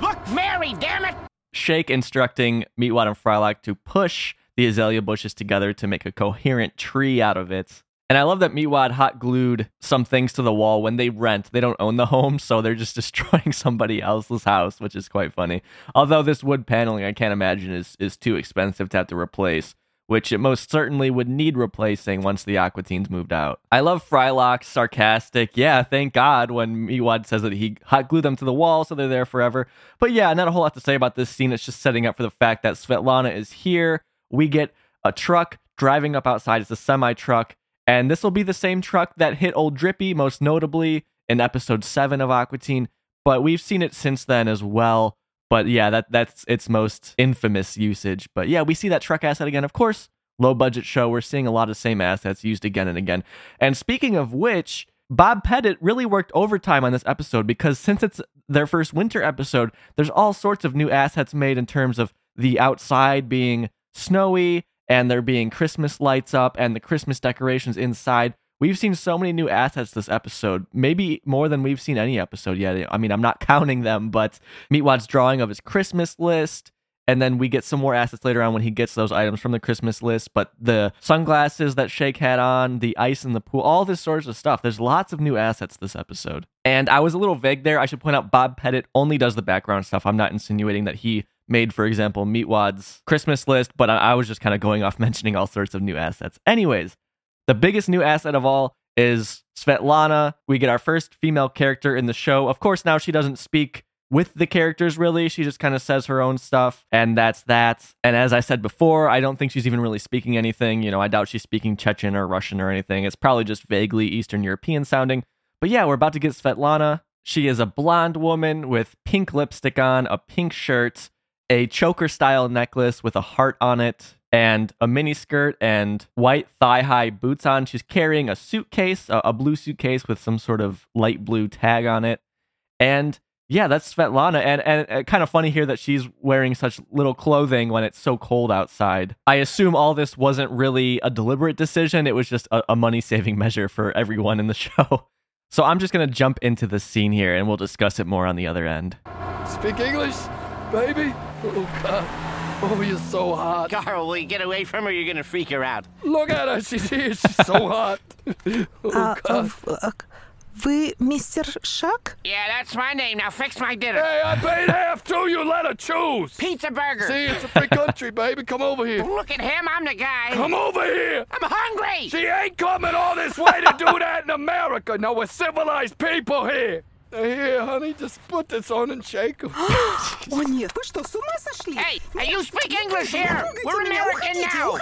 Look, Mary, damn it. Shake instructing Meatwad and Frylock to push the azalea bushes together to make a coherent tree out of it. And I love that Meatwad hot glued some things to the wall when they rent. They don't own the home, so they're just destroying somebody else's house, which is quite funny. Although this wood paneling, I can't imagine, is too expensive to have to replace, which it most certainly would need replacing once the Aqua Teens moved out. I love Frylock's sarcastic, yeah, thank God, when Meatwad says that he hot glued them to the wall so they're there forever. But yeah, not a whole lot to say about this scene. It's just setting up for the fact that Svetlana is here. We get a truck driving up outside. It's a semi-truck. And this will be the same truck that hit Old Drippy, most notably in episode 7 of Aqua Teen. But we've seen it since then as well. But yeah, that's its most infamous usage. But yeah, we see that truck asset again. Of course, low budget show. We're seeing a lot of same assets used again and again. And speaking of which, Bob Pettit really worked overtime on this episode, because since it's their first winter episode, there's all sorts of new assets made in terms of the outside being snowy and there being Christmas lights up and the Christmas decorations inside. We've seen so many new assets this episode, maybe more than we've seen any episode yet. I mean, I'm not counting them, but Meatwad's drawing of his Christmas list, and then we get some more assets later on when he gets those items from the Christmas list, but the sunglasses that Shake had on, the ice in the pool, all this sorts of stuff. There's lots of new assets this episode. And I was a little vague there. I should point out Bob Pettit only does the background stuff. I'm not insinuating that he made, for example, Meatwad's Christmas list, but I was just kind of going off mentioning all sorts of new assets. Anyways, the biggest new asset of all is Svetlana. We get our first female character in the show. Of course, now she doesn't speak with the characters, really. She just kind of says her own stuff, and that's that. And as I said before, I don't think she's even really speaking anything. You know, I doubt she's speaking Chechen or Russian or anything. It's probably just vaguely Eastern European sounding. But yeah, we're about to get Svetlana. She is a blonde woman with pink lipstick on, a pink shirt, a choker-style necklace with a heart on it, and a mini skirt and white thigh-high boots on. She's carrying a suitcase, a blue suitcase with some sort of light blue tag on it. And yeah, that's Svetlana. And kind of funny here that she's wearing such little clothing when it's so cold outside. I assume all this wasn't really a deliberate decision. It was just a money-saving measure for everyone in the show. So I'm just going to jump into the scene here, and we'll discuss it more on the other end. Speak English, baby? Oh, God. Oh, you're so hot. Carl, will you get away from her? You're going to freak her out. Look at her. She's here. She's so hot. Oh, God. We Mr. Shuck? Yeah, that's my name. Now fix my dinner. Hey, I paid half too. You let her choose. Pizza burger. See, it's a free country, baby. Come over here. Look at him. I'm the guy. Come over here. I'm hungry. She ain't coming all this way to do that in America. No, we're civilized people here. Here, honey, just put this on and shake them. Hey, you speak English here. We're American now.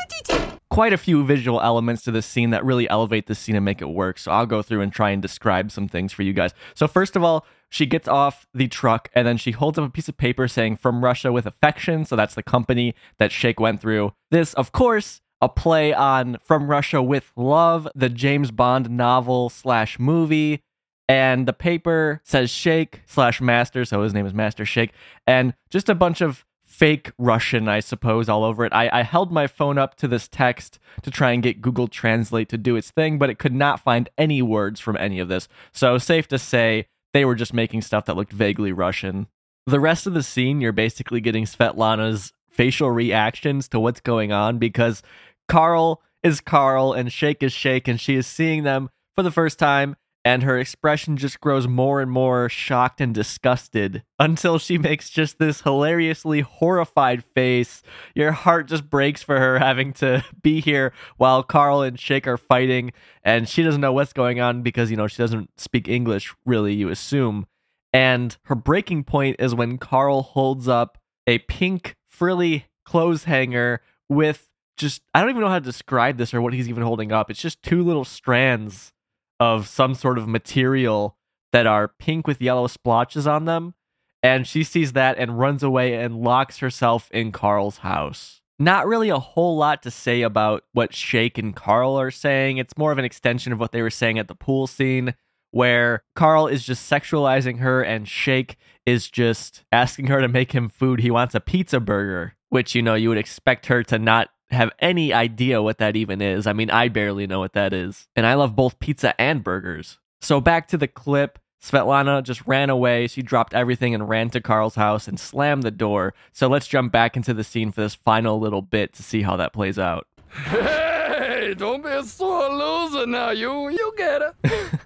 quite a few visual elements to this scene that really elevate this scene and make it work. So I'll go through and try and describe some things for you guys. So first of all, she gets off the truck and then she holds up a piece of paper saying From Russia With Affection. So that's the company that Shake went through. This, of course, a play on From Russia With Love, the James Bond novel slash movie. And the paper says Shake slash Master. So his name is Master Shake. And just a bunch of fake Russian, I suppose, all over it. I held my phone up to this text to try and get Google Translate to do its thing, but it could not find any words from any of this. So safe to say, they were just making stuff that looked vaguely Russian. The rest of the scene, you're basically getting Svetlana's facial reactions to what's going on because Carl is Carl and Shake is Shake, and she is seeing them for the first time, and her expression just grows more and more shocked and disgusted until she makes just this hilariously horrified face. Your heart just breaks for her having to be here while Carl and Shake are fighting, and she doesn't know what's going on because, you know, she doesn't speak English, really, you assume. And her breaking point is when Carl holds up a pink frilly clothes hanger with just, I don't even know how to describe this or what he's even holding up. It's just two little strands of some sort of material that are pink with yellow splotches on them. And she sees that and runs away and locks herself in Carl's house. Not really a whole lot to say about what Shake and Carl are saying. It's more of an extension of what they were saying at the pool scene, where Carl is just sexualizing her and Shake is just asking her to make him food. He wants a pizza burger, which, you know, you would expect her to not have any idea what that even is. I mean, I barely know what that is. And I love both pizza and burgers. So back to the clip, Svetlana just ran away. She dropped everything and ran to Carl's house and slammed the door. So let's jump back into the scene for this final little bit to see how that plays out. Hey, don't be a sore loser now. You get it.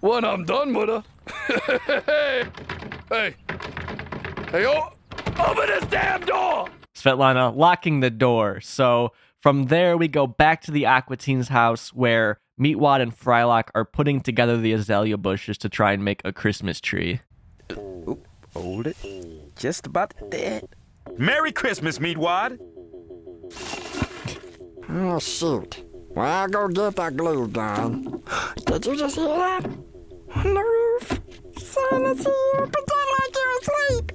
When I'm done with her. Hey, open this damn door! Svetlana locking the door. So from there, we go back to the Aqua Teen's house where Meatwad and Frylock are putting together the azalea bushes to try and make a Christmas tree. Oop, hold it. Just about dead. Merry Christmas, Meatwad! Oh, shoot. Well, I'll go get that glue gun. Did you just hear that? On the roof. Silence here. Pretend like you're asleep.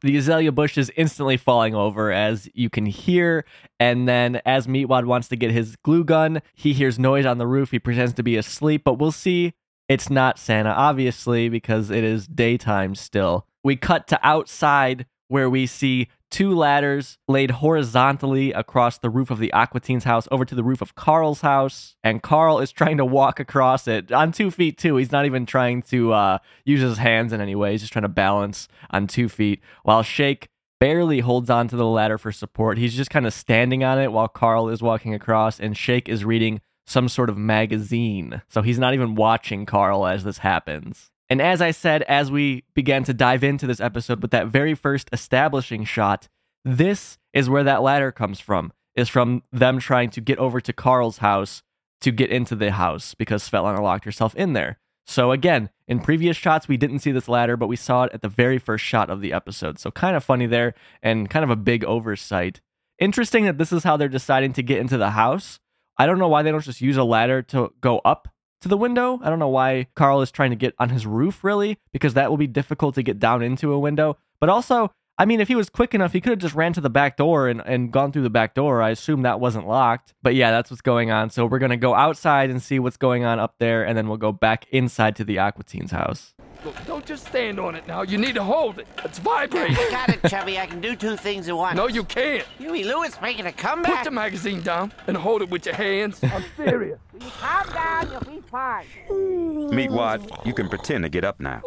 The azalea bush is instantly falling over, as you can hear. And then as Meatwad wants to get his glue gun, he hears noise on the roof. He pretends to be asleep, but we'll see. It's not Santa, obviously, because it is daytime still. We cut to outside where we see two ladders laid horizontally across the roof of the Aqua Teen's house over to the roof of Carl's house. And Carl is trying to walk across it on 2 feet, too. He's not even trying to use his hands in any way. He's just trying to balance on 2 feet while Shake barely holds onto the ladder for support. He's just kind of standing on it while Carl is walking across, and Shake is reading some sort of magazine. So he's not even watching Carl as this happens. And as I said, as we began to dive into this episode with that very first establishing shot, this is where that ladder comes from, is from them trying to get over to Carl's house to get into the house because Svetlana locked herself in there. So again, in previous shots, we didn't see this ladder, but we saw it at the very first shot of the episode. So kind of funny there and kind of a big oversight. Interesting that this is how they're deciding to get into the house. I don't know why they don't just use a ladder to go up to the window. I don't know why Carl is trying to get on his roof, really, because that will be difficult to get down into a window. But also, I mean, if he was quick enough, he could have just ran to the back door and gone through the back door. I assume that wasn't locked. But yeah, that's what's going on. So we're going to go outside and see what's going on up there, and then we'll go back inside to the Aqua Teen's house. Look, don't just stand on it now. You need to hold it. It's vibrating. Got it, Chubby. I can do two things at once. No, you can't. Huey Lewis making a comeback. Put the magazine down and hold it with your hands. I'm serious. You calm down, you'll be fine. Meatwad, you can pretend to get up now.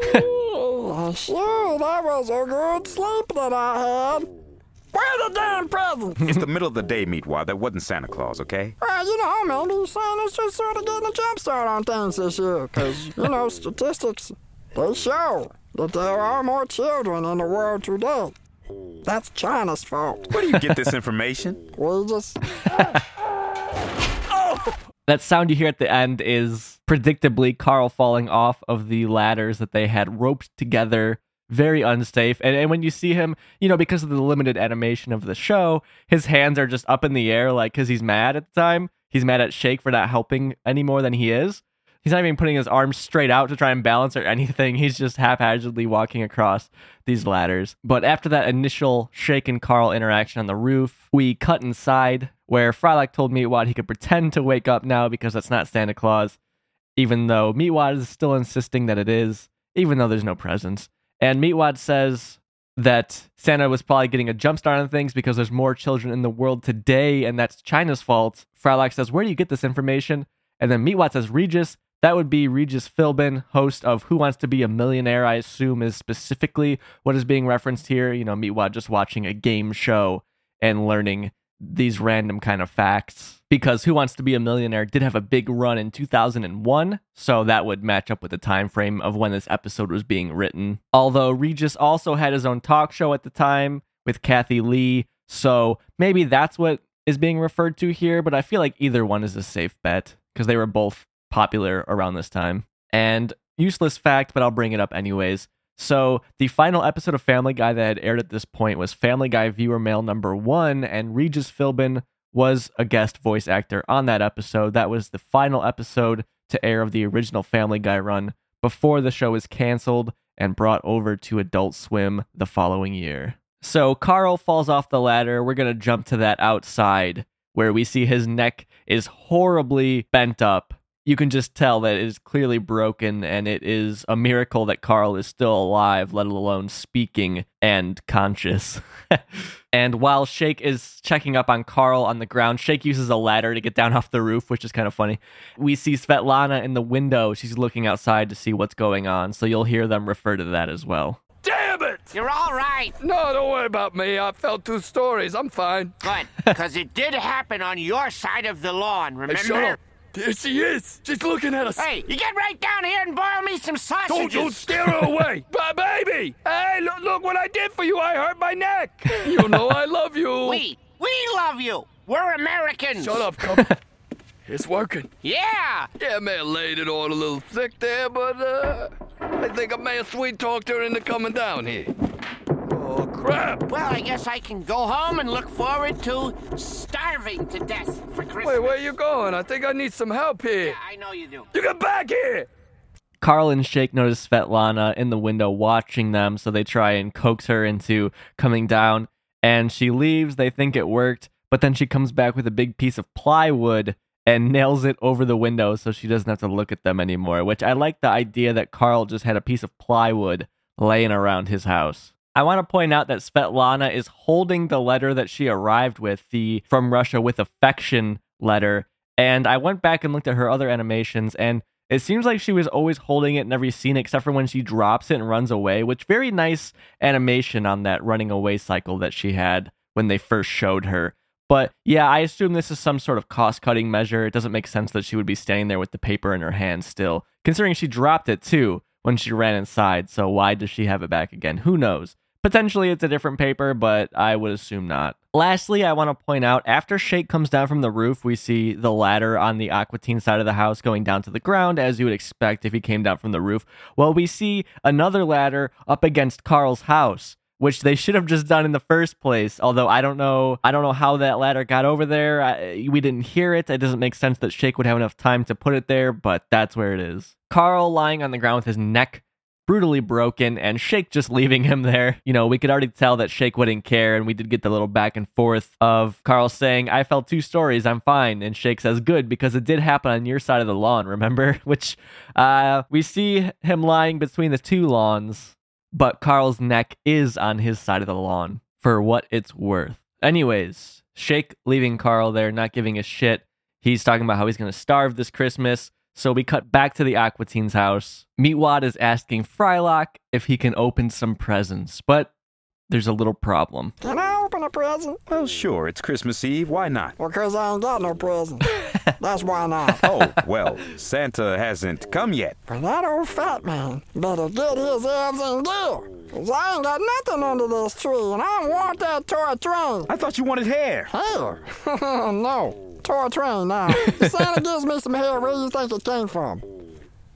Sure, that was a good sleep that I had. Where's the damn present? It's the middle of the day, Meatwad. That wasn't Santa Claus, okay? Well, you know, maybe Santa's just sort of getting a jump start on things this year, because, you know, statistics, they show that there are more children in the world today. That's China's fault. Where do you get this information? We just... Oh! That sound you hear at the end is predictably Carl falling off of the ladders that they had roped together very unsafe. And when you see him, you know, because of the limited animation of the show, his hands are just up in the air, like, because he's mad at the time. He's mad at Shake for not helping any more than he is. He's not even putting his arms straight out to try and balance or anything. He's just haphazardly walking across these ladders. But after that initial Shake and Carl interaction on the roof, we cut inside where Frylock told Meatwad he could pretend to wake up now because that's not Santa Claus, even though Meatwad is still insisting that it is, even though there's no presents. And Meatwad says that Santa was probably getting a jump start on things because there's more children in the world today, and that's China's fault. Frylock says, "Where do you get this information?" And then Meatwad says, "Regis." That would be Regis Philbin, host of Who Wants to Be a Millionaire, I assume is specifically what is being referenced here. You know, Meatwad just watching a game show and learning these random kind of facts. Because Who Wants to Be a Millionaire did have a big run in 2001, so that would match up with the time frame of when this episode was being written. Although Regis also had his own talk show at the time with Kathy Lee, so maybe that's what is being referred to here, but I feel like either one is a safe bet because they were both popular around this time. And useless fact, but I'll bring it up anyways. So the final episode of Family Guy that had aired at this point was Family Guy Viewer Mail number 1, and Regis Philbin was a guest voice actor on that episode. That was the final episode to air of the original Family Guy run before the show was canceled and brought over to Adult Swim the following year. So Carl falls off the ladder. We're going to jump to that outside where we see his neck is horribly bent up. You can just tell that it is clearly broken, and it is a miracle that Carl is still alive, let alone speaking and conscious. And while Shake is checking up on Carl on the ground, Shake uses a ladder to get down off the roof, which is kind of funny. We see Svetlana in the window. She's looking outside to see what's going on, so you'll hear them refer to that as well. Damn it! You're all right. No, don't worry about me. I fell 2 stories. I'm fine. Good, because it did happen on your side of the lawn, remember? Sure. There she is! She's looking at us! Hey, you get right down here and boil me some sausages! Don't steer her away! But baby! Hey, look what I did for you! I hurt my neck! You know I love you! We love you! We're Americans! Shut up, cub. It's working. Yeah! Yeah, may have laid it on a little thick there, but I think I may have sweet-talked her into coming down here. Oh, crap! Well, I guess I can go home and look forward to starving to death for Christmas. Wait, where are you going? I think I need some help here. Yeah, I know you do. You get back here! Carl and Shake notice Svetlana in the window watching them, so they try and coax her into coming down, and she leaves. They think it worked, but then she comes back with a big piece of plywood and nails it over the window so she doesn't have to look at them anymore, which I like the idea that Carl just had a piece of plywood laying around his house. I want to point out that Svetlana is holding the letter that she arrived with, the From Russia With Affection letter, and I went back and looked at her other animations, and it seems like she was always holding it in every scene except for when she drops it and runs away, which very nice animation on that running away cycle that she had when they first showed her. But yeah, I assume this is some sort of cost-cutting measure. It doesn't make sense that she would be standing there with the paper in her hand still, considering she dropped it too when she ran inside, so why does she have it back again? Who knows? Potentially it's a different paper, but I would assume not. Lastly, I want to point out, after Shake comes down from the roof, we see the ladder on the Aqua Teen side of the house going down to the ground, as you would expect if he came down from the roof. Well, we see another ladder up against Carl's house, which they should have just done in the first place, although I don't know how that ladder got over there. We didn't hear it. It doesn't make sense that Shake would have enough time to put it there, but that's where it is. Carl lying on the ground with his neck brutally broken, and Shake just leaving him there. You know, we could already tell that Shake wouldn't care, and we did get the little back and forth of Carl saying, "I fell 2 stories, I'm fine," and Shake says, "Good, because it did happen on your side of the lawn, remember?" Which, we see him lying between the two lawns, but Carl's neck is on his side of the lawn, for what it's worth. Anyways, Shake leaving Carl there, not giving a shit. He's talking about how he's gonna starve this Christmas. So we cut back to the Aqua Teen's house. Meatwad is asking Frylock if he can open some presents, but there's a little problem. Can I open a present? Well, sure, it's Christmas Eve. Why not? Well, because I ain't got no present. That's why not. Oh, well, Santa hasn't come yet. But that old fat man better get his abs in gear, because I ain't got nothing under this tree, and I don't want that toy train. I thought you wanted hair. Hair? No. Toy train now. Santa gives me some hair. Where do you think it came from?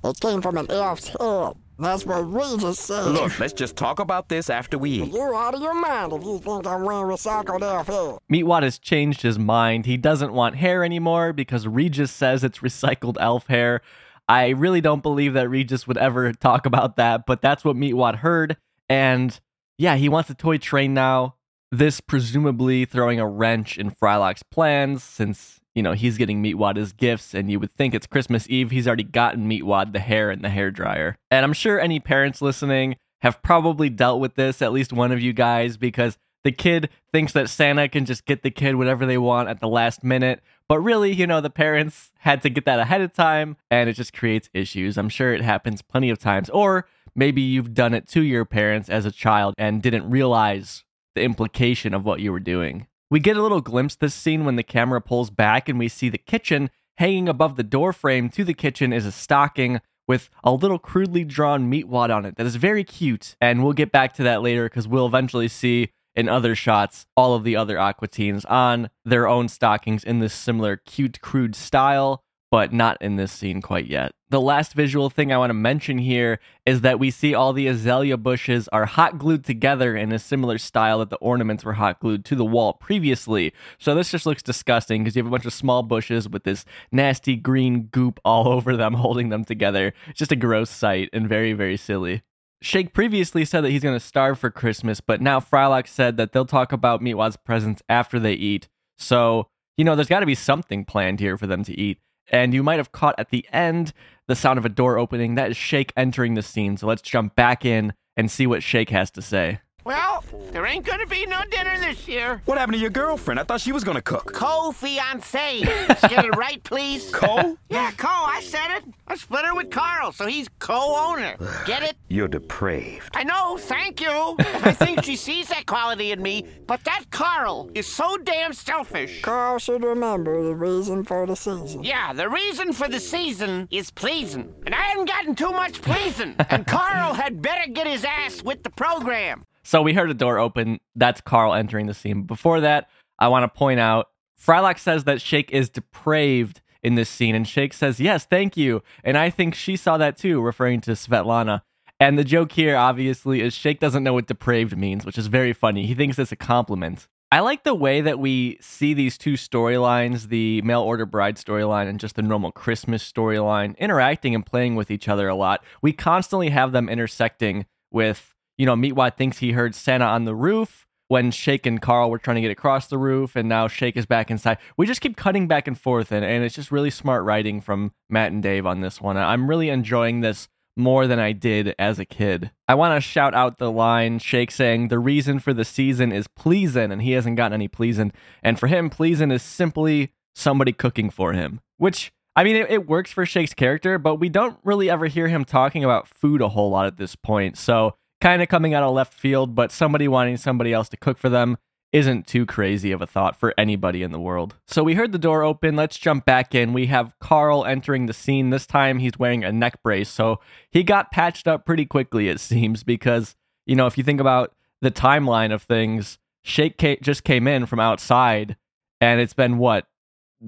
It came from an elf's head. That's what we just said. Look, let's just talk about this after we eat. You're out of your mind if you think I'm wearing recycled outfit. Meatwad has changed his mind. He doesn't want hair anymore because Regis says it's recycled elf hair. I really don't believe that Regis would ever talk about that, but that's what Meatwad heard. And yeah, he wants a toy train now. This presumably throwing a wrench in Frylock's plans since, you know, he's getting Meatwad as gifts, and you would think it's Christmas Eve. He's already gotten Meatwad the hair and the hairdryer. And I'm sure any parents listening have probably dealt with this, at least one of you guys, because the kid thinks that Santa can just get the kid whatever they want at the last minute. But really, you know, the parents had to get that ahead of time, and it just creates issues. I'm sure it happens plenty of times. Or maybe you've done it to your parents as a child and didn't realize the implication of what you were doing. We get a little glimpse this scene when the camera pulls back and we see the kitchen. Hanging above the door frame to the kitchen is a stocking with a little crudely drawn Meatwad on it that is very cute. And we'll get back to that later because we'll eventually see in other shots all of the other Aqua Teens on their own stockings in this similar cute, crude style, but not in this scene quite yet. The last visual thing I want to mention here is that we see all the azalea bushes are hot glued together in a similar style that the ornaments were hot glued to the wall previously. So this just looks disgusting because you have a bunch of small bushes with this nasty green goop all over them holding them together. It's just a gross sight and very, very silly. Shake previously said that he's going to starve for Christmas, but now Frylock said that they'll talk about Meatwad's presents after they eat. So, you know, there's got to be something planned here for them to eat. And you might have caught at the end the sound of a door opening. That is Shake entering the scene. So let's jump back in and see what Shake has to say. Well, there ain't going to be no dinner this year. What happened to your girlfriend? I thought she was going to cook. Co-fiancé. Just get it right, please. Co? Yeah, Co. I said it. I split her with Carl, so he's co-owner. Get it? You're depraved. I know. Thank you. I think she sees that quality in me, but that Carl is so damn selfish. Carl should remember the reason for the season. Yeah, the reason for the season is pleasing. And I hadn't gotten too much pleasing. And Carl had better get his ass with the program. So we heard a door open. That's Carl entering the scene. Before that, I want to point out, Frylock says that Shake is depraved in this scene. And Shake says, yes, thank you. And I think she saw that too, referring to Svetlana. And the joke here, obviously, is Shake doesn't know what depraved means, which is very funny. He thinks it's a compliment. I like the way that we see these two storylines, the Mail Order Bride storyline and just the normal Christmas storyline, interacting and playing with each other a lot. We constantly have them intersecting with, you know, Meatwad thinks he heard Santa on the roof when Shake and Carl were trying to get across the roof, and now Shake is back inside. We just keep cutting back and forth, and it's just really smart writing from Matt and Dave on this one. I'm really enjoying this more than I did as a kid. I want to shout out the line Shake saying, the reason for the season is pleasin', and he hasn't gotten any pleasin'. And for him, pleasin' is simply somebody cooking for him, which, I mean, it works for Shake's character, but we don't really ever hear him talking about food a whole lot at this point, so kind of coming out of left field, but somebody wanting somebody else to cook for them isn't too crazy of a thought for anybody in the world. So we heard the door open. Let's jump back in. We have Carl entering the scene. This time he's wearing a neck brace. So he got patched up pretty quickly, it seems, because, you know, if you think about the timeline of things, Shake just came in from outside and it's been, what,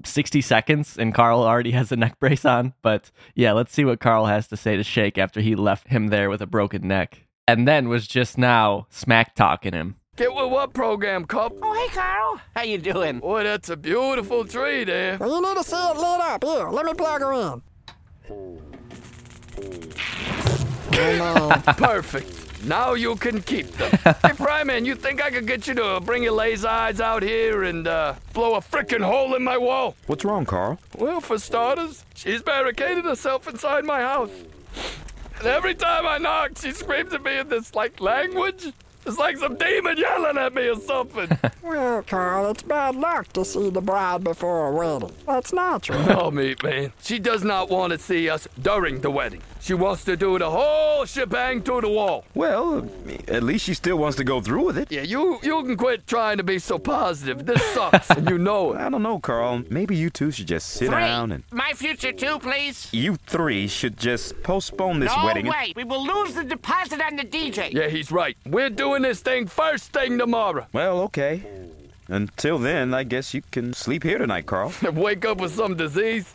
60 seconds and Carl already has a neck brace on. But yeah, let's see what Carl has to say to Shake after he left him there with a broken neck. And then was just now smack-talking him. Get with what program, Cup? Oh, hey, Carl. How you doing? Boy, that's a beautiful tree there. Well, you need to see it lit up. Here, let me plug her in. Oh, no. Perfect. Now you can keep them. Hey, Fryman, you think I could get you to bring your lazy eyes out here and blow a frickin' hole in my wall? What's wrong, Carl? Well, for starters, she's barricaded herself inside my house. And every time I knock, she screams at me in this, like, language. It's like some demon yelling at me or something. Well, Carl, it's bad luck to see the bride before a wedding. That's natural. Oh, Meatman. She does not want to see us during the wedding. She wants to do the whole shebang through the wall. Well, at least she still wants to go through with it. Yeah, you can quit trying to be so positive. This sucks, and you know it. I don't know, Carl. Maybe you two should just sit down and... My future too, please. You three should just postpone this wedding. No way. We will lose the deposit on the DJ. Yeah, he's right. We're doing this thing first thing tomorrow. Well, okay. Until then, I guess you can sleep here tonight, Carl. Wake up with some disease?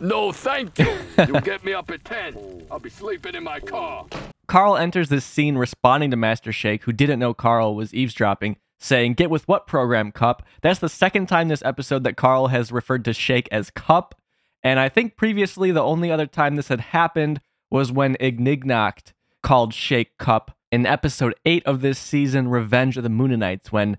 No, thank you. You'll get me up at 10. I'll be sleeping in my car. Carl enters this scene responding to Master Shake, who didn't know Carl was eavesdropping, saying, "Get with what program, Cup?" That's the second time this episode that Carl has referred to Shake as Cup. And I think previously the only other time this had happened was when Ignignokt called Shake Cup in episode 8 of this season, Revenge of the Moonanites, when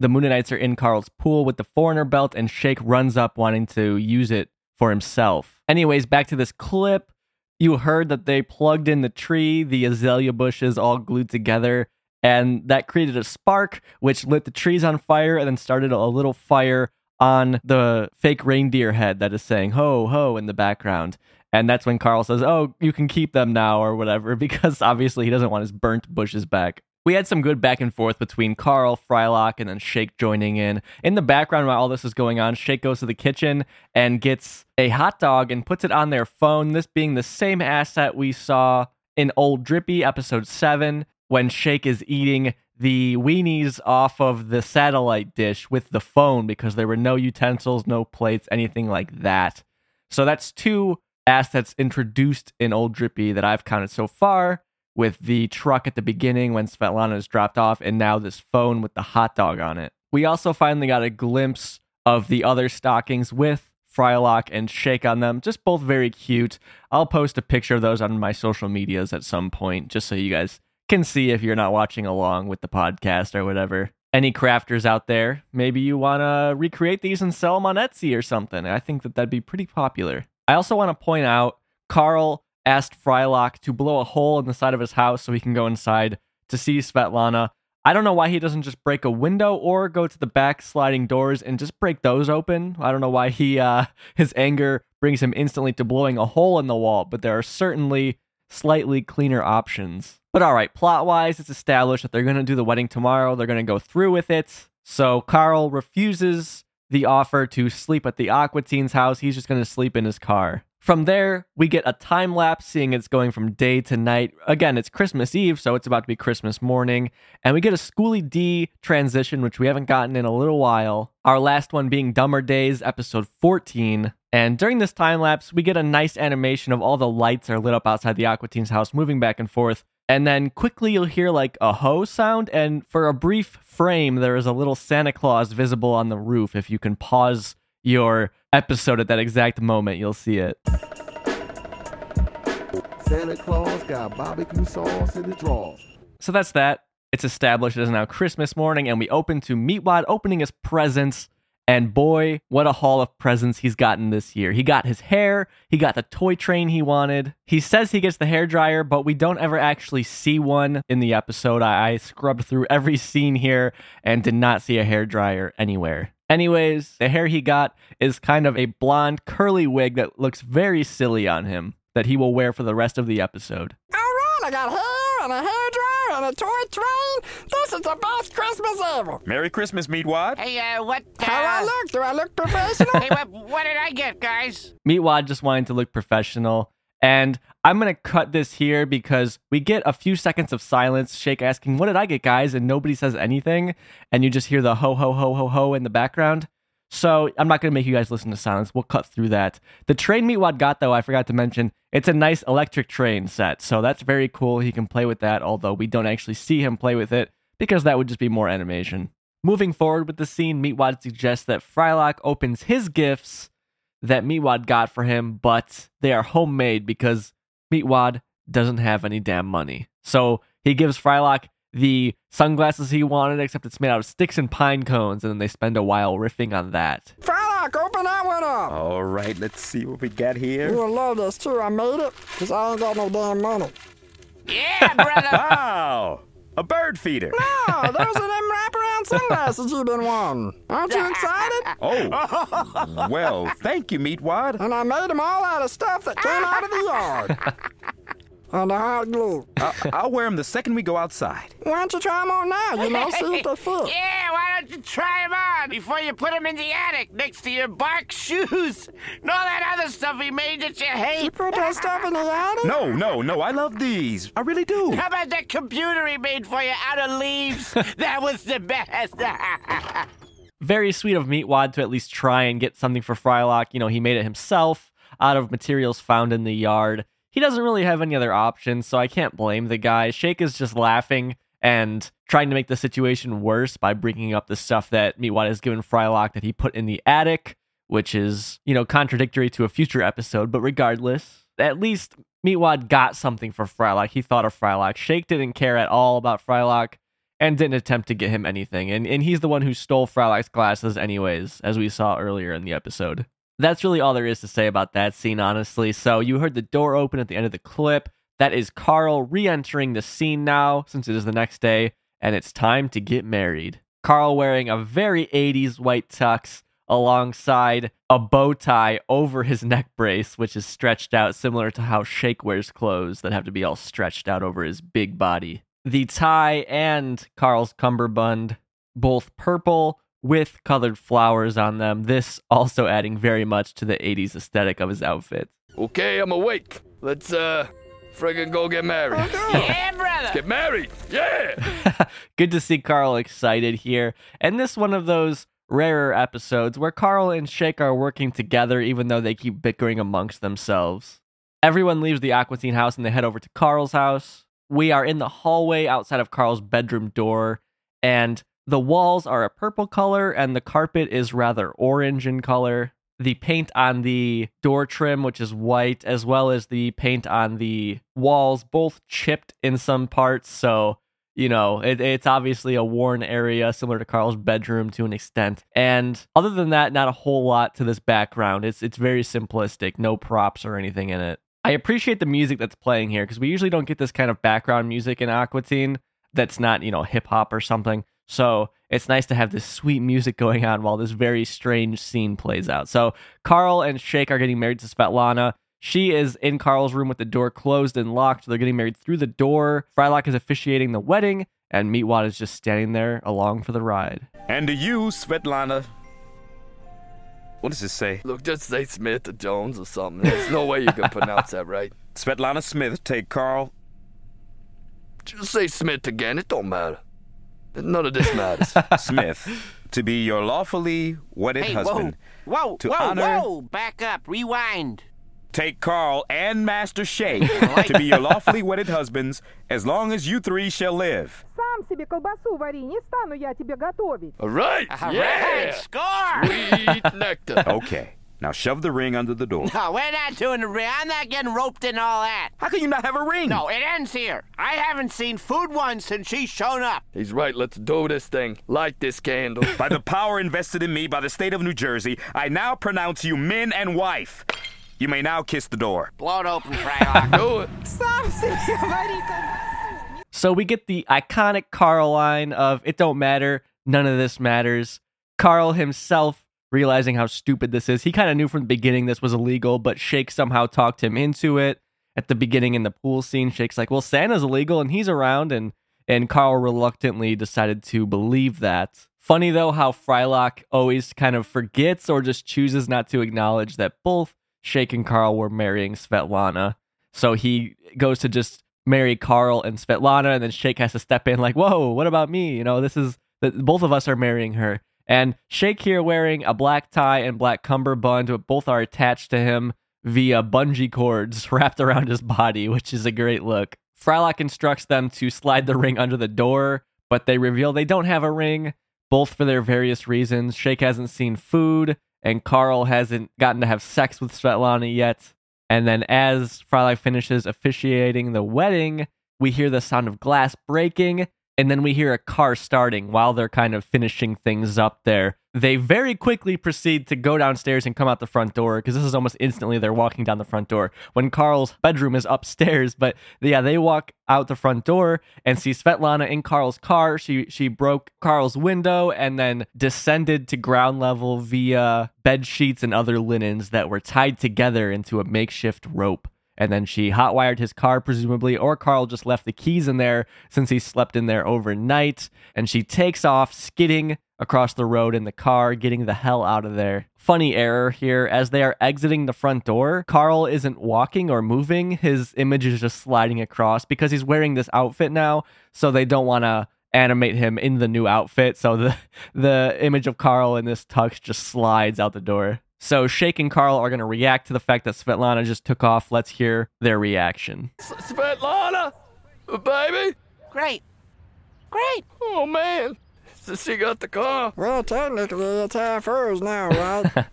the Moonanites are in Carl's pool with the foreigner belt and Shake runs up wanting to use it for himself. Anyways, back to this clip. You heard that they plugged in the tree, the azalea bushes all glued together, and that created a spark which lit the trees on fire and then started a little fire on the fake reindeer head that is saying ho ho in the background. And that's when Carl says, "Oh, you can keep them now," or whatever, because obviously he doesn't want his burnt bushes back. We had some good back and forth between Carl, Frylock, and then Shake joining in. In the background while all this is going on, Shake goes to the kitchen and gets a hot dog and puts it on their phone, this being the same asset we saw in Old Drippy, episode 7, when Shake is eating the weenies off of the satellite dish with the phone, because there were no utensils, no plates, anything like that. So that's 2 assets introduced in Old Drippy that I've counted so far, with the truck at the beginning when Svetlana is dropped off, and now this phone with the hot dog on it. We also finally got a glimpse of the other stockings with Frylock and Shake on them, just both very cute. I'll post a picture of those on my social medias at some point, just so you guys can see if you're not watching along with the podcast or whatever. Any crafters out there, maybe you want to recreate these and sell them on Etsy or something. I think that'd be pretty popular. I also want to point out, Carl asked Frylock to blow a hole in the side of his house so he can go inside to see Svetlana. I don't know why he doesn't just break a window or go to the back sliding doors and just break those open. I don't know why he his anger brings him instantly to blowing a hole in the wall, but there are certainly slightly cleaner options. But all right, plot-wise, it's established that they're going to do the wedding tomorrow. They're going to go through with it. So Carl refuses the offer to sleep at the Aqua Teen's house. He's just going to sleep in his car. From there, we get a time lapse, seeing it's going from day to night. Again, it's Christmas Eve, so it's about to be Christmas morning. And we get a Schooly D transition, which we haven't gotten in a little while. Our last one being Dumber Days, episode 14. And during this time lapse, we get a nice animation of all the lights are lit up outside the Aqua Teen's house, moving back and forth. And then quickly you'll hear like a ho sound. And for a brief frame, there is a little Santa Claus visible on the roof. If you can pause your episode at that exact moment, you'll see it. Santa Claus got barbecue sauce in the drawers. So that's that. It's established as now Christmas morning, and we open to Meatwad opening his presents. And boy, what a haul of presents he's gotten this year. He got his hair, he got the toy train he wanted. He says he gets the hairdryer, but we don't ever actually see one in the episode. I scrubbed through every scene here and did not see a hairdryer anywhere. Anyways, the hair he got is kind of a blonde curly wig that looks very silly on him that he will wear for the rest of the episode. All right, I got hair and a hairdryer and a toy train. This is the best Christmas ever. Merry Christmas, Meatwad. Hey, what? How do I look? Do I look professional? Hey, what did I get, guys? Meatwad just wanted to look professional. And I'm going to cut this here because we get a few seconds of silence, Shake asking, "What did I get, guys?" And nobody says anything. And you just hear the ho, ho, ho, ho, ho in the background. So I'm not going to make you guys listen to silence. We'll cut through that. The train Meatwad got, though, I forgot to mention, it's a nice electric train set. So that's very cool. He can play with that, although we don't actually see him play with it because that would just be more animation. Moving forward with the scene, Meatwad suggests that Frylock opens his gifts that Meatwad got for him, but they are homemade because Meatwad doesn't have any damn money. So he gives Frylock the sunglasses he wanted, except it's made out of sticks and pine cones, and then they spend a while riffing on that. Frylock, open that one up! All right, let's see what we got here. You'll love this, too. I made it because I ain't got no damn money. Yeah, brother! Wow! A bird feeder. No, those are them wraparound sunglasses you've been wanting. Aren't you excited? Oh, well, thank you, Meatwad. And I made them all out of stuff that came out of the yard. And the hot glue. I'll wear them the second we go outside. Why don't you try them on now, see if they fit. Yeah, why don't you try them on before you put them in the attic next to your bark shoes and all that other stuff he made that you hate. You put that stuff in the attic? No, I love these. I really do. How about that computer he made for you out of leaves? That was the best. very sweet of Meatwad to at least try and get something for Frylock. You know, he made it himself out of materials found in the yard. He doesn't really have any other options, so I can't blame the guy. Shake is just laughing and trying to make the situation worse by bringing up the stuff that Meatwad has given Frylock that he put in the attic, which is, you know, contradictory to a future episode. But regardless, at least Meatwad got something for Frylock. He thought of Frylock. Shake didn't care at all about Frylock and didn't attempt to get him anything. And he's the one who stole Frylock's glasses anyways, as we saw earlier in the episode. That's really all there is to say about that scene, honestly. So you heard the door open at the end of the clip. That is Carl re-entering the scene now, since it is the next day, and it's time to get married. Carl wearing a very 80s white tux alongside a bow tie over his neck brace, which is stretched out, similar to how Shake wears clothes that have to be all stretched out over his big body. The tie and Carl's cummerbund, both purple with colored flowers on them, this also adding very much to the 80s aesthetic of his outfit. Okay, I'm awake. Let's, friggin' go get married. Yeah, brother. Get married. Yeah. Good to see Carl excited here. And this one of those rarer episodes where Carl and Shake are working together, even though they keep bickering amongst themselves. Everyone leaves the Aqua Teen house and they head over to Carl's house. We are in the hallway outside of Carl's bedroom door, and the walls are a purple color and the carpet is rather orange in color. The paint on the door trim, which is white, as well as the paint on the walls, both chipped in some parts. So, you know, it's obviously a worn area, similar to Carl's bedroom to an extent. And other than that, not a whole lot to this background. It's very simplistic, no props or anything in it. I appreciate the music that's playing here, because we usually don't get this kind of background music in Aqua Teen that's not, you know, hip hop or something. So it's nice to have this sweet music going on while this very strange scene plays out. So Carl and Shake are getting married to Svetlana. She is in Carl's room with the door closed and locked. So they're getting married through the door. Frylock is officiating the wedding, and Meatwad is just standing there along for the ride. And to you, Svetlana. What does this say? Look, just say Smith or Jones or something. There's no way you can pronounce that right. Svetlana Smith, take Carl. Just say Smith again. It don't matter. None of this matters. Smith, to be your lawfully wedded husband. Whoa, back up, rewind. Take Carl and Master Shake to be your lawfully wedded husbands as long as you three shall live. All right, yeah. Score. Sweet nectar. Okay, now shove the ring under the door. No, we're not doing the ring. I'm not getting roped in all that. How can you not have a ring? No, it ends here. I haven't seen food once since she's shown up. He's right. Let's do this thing. Light this candle. By the power invested in me by the state of New Jersey, I now pronounce you men and wife. You may now kiss the door. Blow it open, Frylock. Do it. So we get the iconic Carl line of, it don't matter, none of this matters. Carl himself, realizing how stupid this is. He kind of knew from the beginning this was illegal, but Shake somehow talked him into it. At the beginning in the pool scene, Shake's like, well, Santa's illegal and he's around, and Carl reluctantly decided to believe that. Funny, though, how Frylock always kind of forgets or just chooses not to acknowledge that both Shake and Carl were marrying Svetlana. So he goes to just marry Carl and Svetlana, and then Shake has to step in like, whoa, what about me? You know, this is, both of us are marrying her. And Shake here wearing a black tie and black cummerbund, but both are attached to him via bungee cords wrapped around his body, which is a great look. Frylock instructs them to slide the ring under the door, but they reveal they don't have a ring, both for their various reasons. Shake hasn't seen food, and Carl hasn't gotten to have sex with Svetlana yet. And then as Frylock finishes officiating the wedding, we hear the sound of glass breaking, and then we hear a car starting while they're kind of finishing things up there. They very quickly proceed to go downstairs and come out the front door, because this is almost instantly they're walking down the front door when Carl's bedroom is upstairs. But yeah, they walk out the front door and see Svetlana in Carl's car. She broke Carl's window and then descended to ground level via bed sheets and other linens that were tied together into a makeshift rope. And then she hotwired his car, presumably, or Carl just left the keys in there since he slept in there overnight. And she takes off, skidding across the road in the car, getting the hell out of there. Funny error here. As they are exiting the front door, Carl isn't walking or moving. His image is just sliding across because he's wearing this outfit now. So they don't want to animate him in the new outfit, so the image of Carl in this tux just slides out the door. So Shake and Carl are going to react to the fact that Svetlana just took off. Let's hear their reaction. Svetlana, baby. Great. Oh, man. She got the car. Well, technically, it's half hers now, right?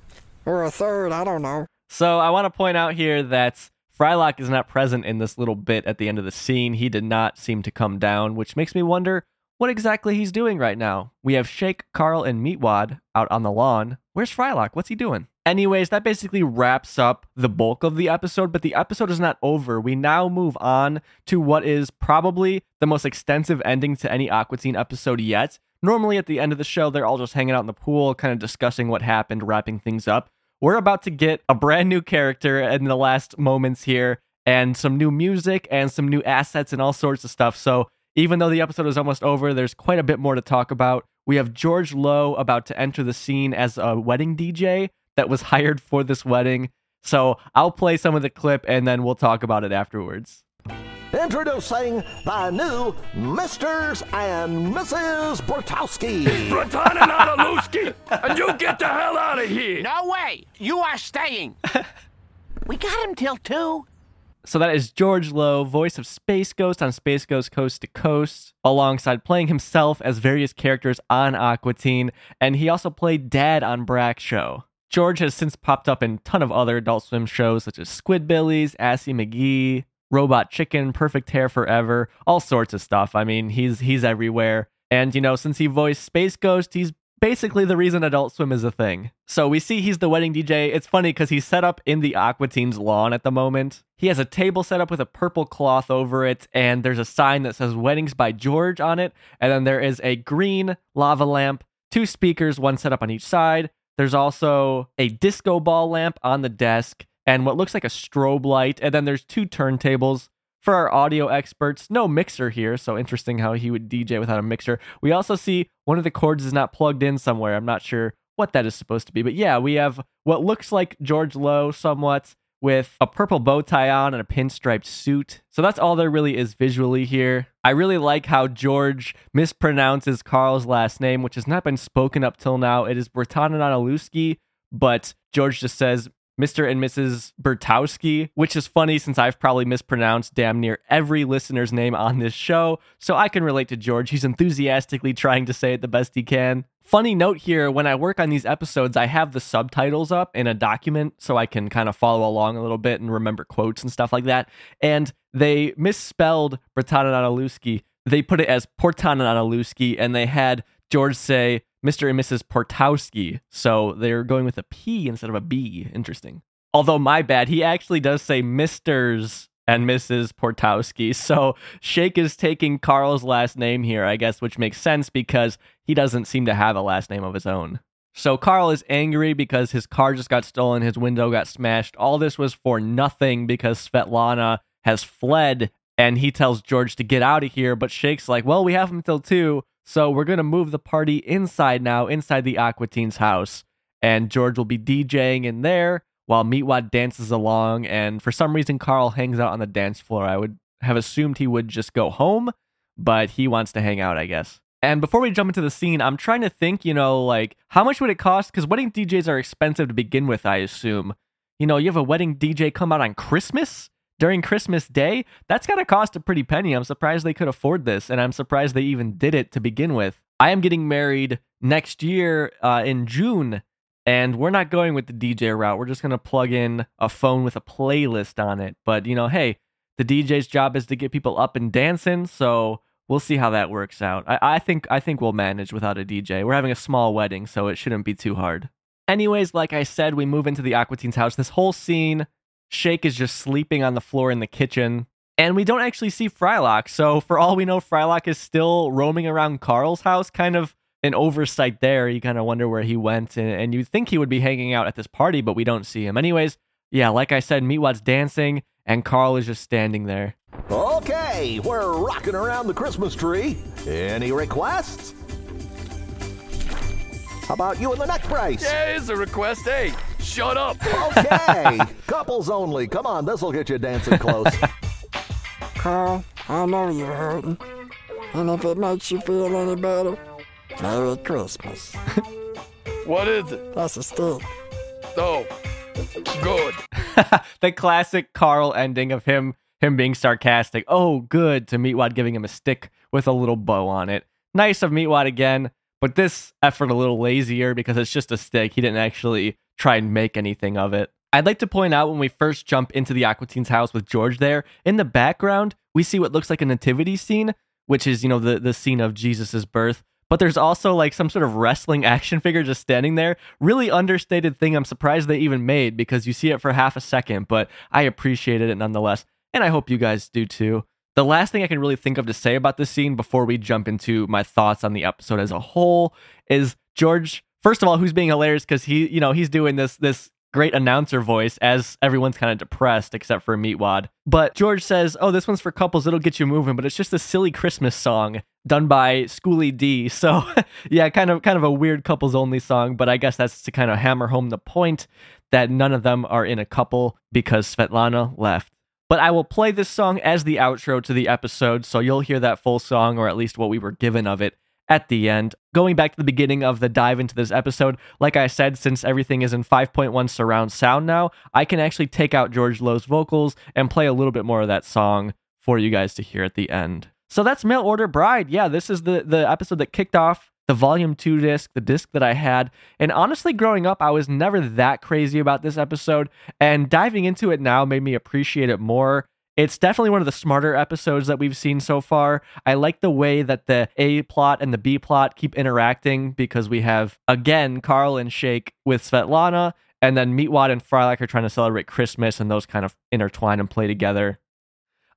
Or a third, I don't know. So I want to point out here that Frylock is not present in this little bit at the end of the scene. He did not seem to come down, which makes me wonder what exactly he's doing right now. We have Shake, Carl, and Meatwad out on the lawn. Where's Frylock? What's he doing? Anyways, that basically wraps up the bulk of the episode, but the episode is not over. We now move on to what is probably the most extensive ending to any Aqua Teen episode yet. Normally at the end of the show, they're all just hanging out in the pool, kind of discussing what happened, wrapping things up. We're about to get a brand new character in the last moments here, and some new music and some new assets and all sorts of stuff. So even though the episode is almost over, there's quite a bit more to talk about. We have George Lowe about to enter the scene as a wedding DJ that was hired for this wedding. So I'll play some of the clip and then we'll talk about it afterwards. Introducing the new Mr. and Mrs. Bortowski. It's Bratana Nadalewski, and you get the hell out of here. No way. You are staying. We got him till 2. So that is George Lowe, voice of Space Ghost on Space Ghost Coast to Coast, alongside playing himself as various characters on Aqua Teen, and he also played Dad on Brack Show. George has since popped up in a ton of other Adult Swim shows, such as Squidbillies, Assy McGee, Robot Chicken, Perfect Hair Forever, all sorts of stuff. I mean, he's everywhere. And, you know, since he voiced Space Ghost, he's basically the reason Adult Swim is a thing. So we see he's the wedding DJ. It's funny because he's set up in the Aqua Teen's lawn at the moment. He has a table set up with a purple cloth over it, and there's a sign that says Weddings by George on it. And then there is a green lava lamp, 2 speakers, 1 set up on each side. There's also a disco ball lamp on the desk and what looks like a strobe light. And then there's 2 turntables. For our audio experts, no mixer here, so interesting how he would DJ without a mixer. We also see one of the cords is not plugged in somewhere. I'm not sure what that is supposed to be. But yeah, we have what looks like George Lowe somewhat with a purple bow tie on and a pinstriped suit. So that's all there really is visually here. I really like how George mispronounces Carl's last name, which has not been spoken up till now. It is Bratana Nadalewski, but George just says Mr. and Mrs. Bertowski, which is funny since I've probably mispronounced damn near every listener's name on this show, so I can relate to George. He's enthusiastically trying to say it the best he can. Funny note here, when I work on these episodes, I have the subtitles up in a document so I can kind of follow along a little bit and remember quotes and stuff like that, and they misspelled Bratana Nadalewski. They put it as Portana Nadalewski, and they had George say Mr. and Mrs. Portowski, so they're going with a P instead of a B. Interesting. Although, my bad, he actually does say Mr.'s and Mrs. Portowski, so Shake is taking Carl's last name here, I guess, which makes sense because he doesn't seem to have a last name of his own. So Carl is angry because his car just got stolen, his window got smashed. All this was for nothing because Svetlana has fled, and he tells George to get out of here, but Shake's like, well, we have him till 2. So we're going to move the party inside now, inside the Aqua Teen's house. And George will be DJing in there while Meatwad dances along. And for some reason, Carl hangs out on the dance floor. I would have assumed he would just go home, but he wants to hang out, I guess. And before we jump into the scene, I'm trying to think, you know, like, how much would it cost? Because wedding DJs are expensive to begin with, I assume. You know, you have a wedding DJ come out on Christmas? During Christmas Day, that's got to cost a pretty penny. I'm surprised they could afford this, and I'm surprised they even did it to begin with. I am getting married next year in June, and we're not going with the DJ route. We're just going to plug in a phone with a playlist on it. But, you know, hey, the DJ's job is to get people up and dancing, so we'll see how that works out. I think we'll manage without a DJ. We're having a small wedding, so it shouldn't be too hard. Anyways, like I said, we move into the Aqua Teen's house. This whole scene, Shake is just sleeping on the floor in the kitchen, and we don't actually see Frylock. So for all we know, Frylock is still roaming around Carl's house, kind of an oversight there. You kind of wonder where he went, and you'd think he would be hanging out at this party, but we don't see him. Anyways, yeah, like I said, Meatwad's dancing, and Carl is just standing there. Okay, we're rocking around the Christmas tree. Any requests? How about you and the neck brace? Yeah, it's a request, hey. Shut up. Okay. Couples only. Come on, this'll get you dancing close. Carl, I know you're hurting. And if it makes you feel any better, Merry Christmas. What is it? That's a stick. Oh, good. The classic Carl ending of him being sarcastic. Oh, good, to Meatwad giving him a stick with a little bow on it. Nice of Meatwad again, but this effort a little lazier because it's just a stick. He didn't actually try and make anything of it. I'd like to point out when we first jump into the Aqua Teen's house with George there, in the background, we see what looks like a nativity scene, which is, you know, the scene of Jesus's birth. But there's also like some sort of wrestling action figure just standing there. Really understated thing. I'm surprised they even made because you see it for half a second, but I appreciated it nonetheless. And I hope you guys do too. The last thing I can really think of to say about this scene before we jump into my thoughts on the episode as a whole is George, first of all, who's being hilarious because he's doing this great announcer voice as everyone's kind of depressed except for Meatwad. But George says, oh, this one's for couples, it'll get you moving, but it's just a silly Christmas song done by Schooly D. So yeah, kind of a weird couples only song, but I guess that's to kind of hammer home the point that none of them are in a couple because Svetlana left. But I will play this song as the outro to the episode, so you'll hear that full song, or at least what we were given of it, at the end. Going back to the beginning of the dive into this episode, like I said, since everything is in 5.1 surround sound now, I can actually take out George Lowe's vocals and play a little bit more of that song for you guys to hear at the end. So that's Mail Order Bride. Yeah, this is the episode that kicked off the Volume 2 disc, the disc that I had. And honestly, growing up, I was never that crazy about this episode. And diving into it now made me appreciate it more. It's definitely one of the smarter episodes that we've seen so far. I like the way that the A plot and the B plot keep interacting because we have, again, Carl and Shake with Svetlana. And then Meatwad and Frylock are trying to celebrate Christmas, and those kind of intertwine and play together.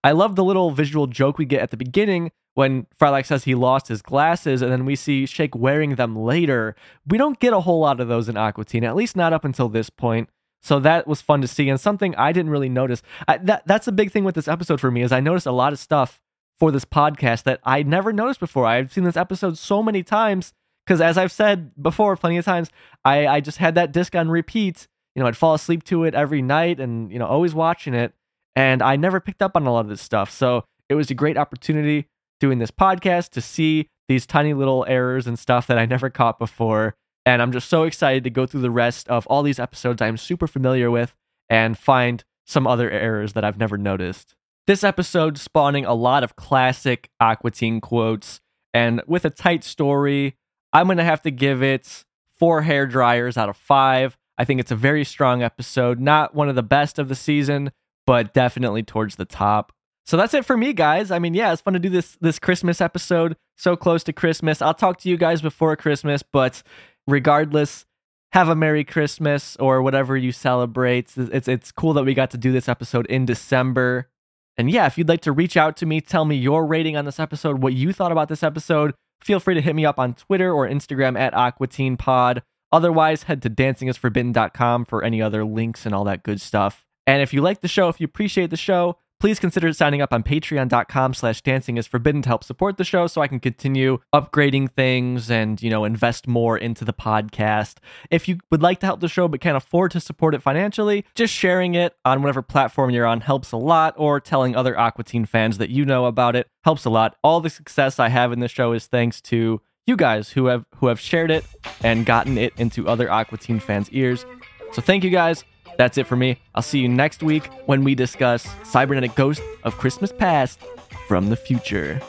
I love the little visual joke we get at the beginning when Frylock says he lost his glasses, and then we see Shake wearing them later. We don't get a whole lot of those in Aqua Teen, at least not up until this point. So that was fun to see, and something I didn't really notice. That's a big thing with this episode for me, is I noticed a lot of stuff for this podcast that I never noticed before. I've seen this episode so many times, because as I've said before plenty of times, I just had that disc on repeat. You know, I'd fall asleep to it every night and, you know, always watching it. And I never picked up on a lot of this stuff. So it was a great opportunity doing this podcast to see these tiny little errors and stuff that I never caught before. And I'm just so excited to go through the rest of all these episodes I'm super familiar with and find some other errors that I've never noticed. This episode spawning a lot of classic Aqua Teen quotes. And with a tight story, I'm going to have to give it 4 hair dryers out of 5. I think it's a very strong episode. Not one of the best of the season, but definitely towards the top. So that's it for me, guys. I mean, yeah, it's fun to do this Christmas episode. So close to Christmas. I'll talk to you guys before Christmas, but regardless, have a Merry Christmas or whatever you celebrate. It's cool that we got to do this episode in December. And yeah, if you'd like to reach out to me, tell me your rating on this episode, what you thought about this episode, feel free to hit me up on Twitter or Instagram at AquaTeenPod. Otherwise, head to dancingisforbidden.com for any other links and all that good stuff. And if you like the show, if you appreciate the show, please consider signing up on patreon.com/dancingisforbidden to help support the show so I can continue upgrading things and, you know, invest more into the podcast. If you would like to help the show but can't afford to support it financially, just sharing it on whatever platform you're on helps a lot, or telling other Aqua Teen fans that you know about it helps a lot. All the success I have in this show is thanks to you guys who have shared it and gotten it into other Aqua Teen fans' ears. So thank you guys. That's it for me. I'll see you next week when we discuss Cybernetic Ghost of Christmas Past from the Future.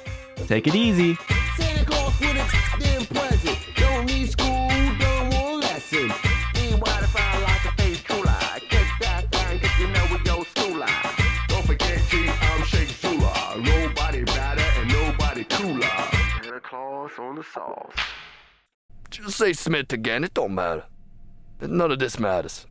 Take it easy. Santa Claus with a damn present. Don't need school, don't want lessons. Be wide fire like a face cooler. Catch that thing, cause you know with your schooler. Don't forget, G, I'm Shake Zula. Nobody badder and nobody cooler. Santa Claus on the sauce. Just say Smith again, it don't matter. None of this matters.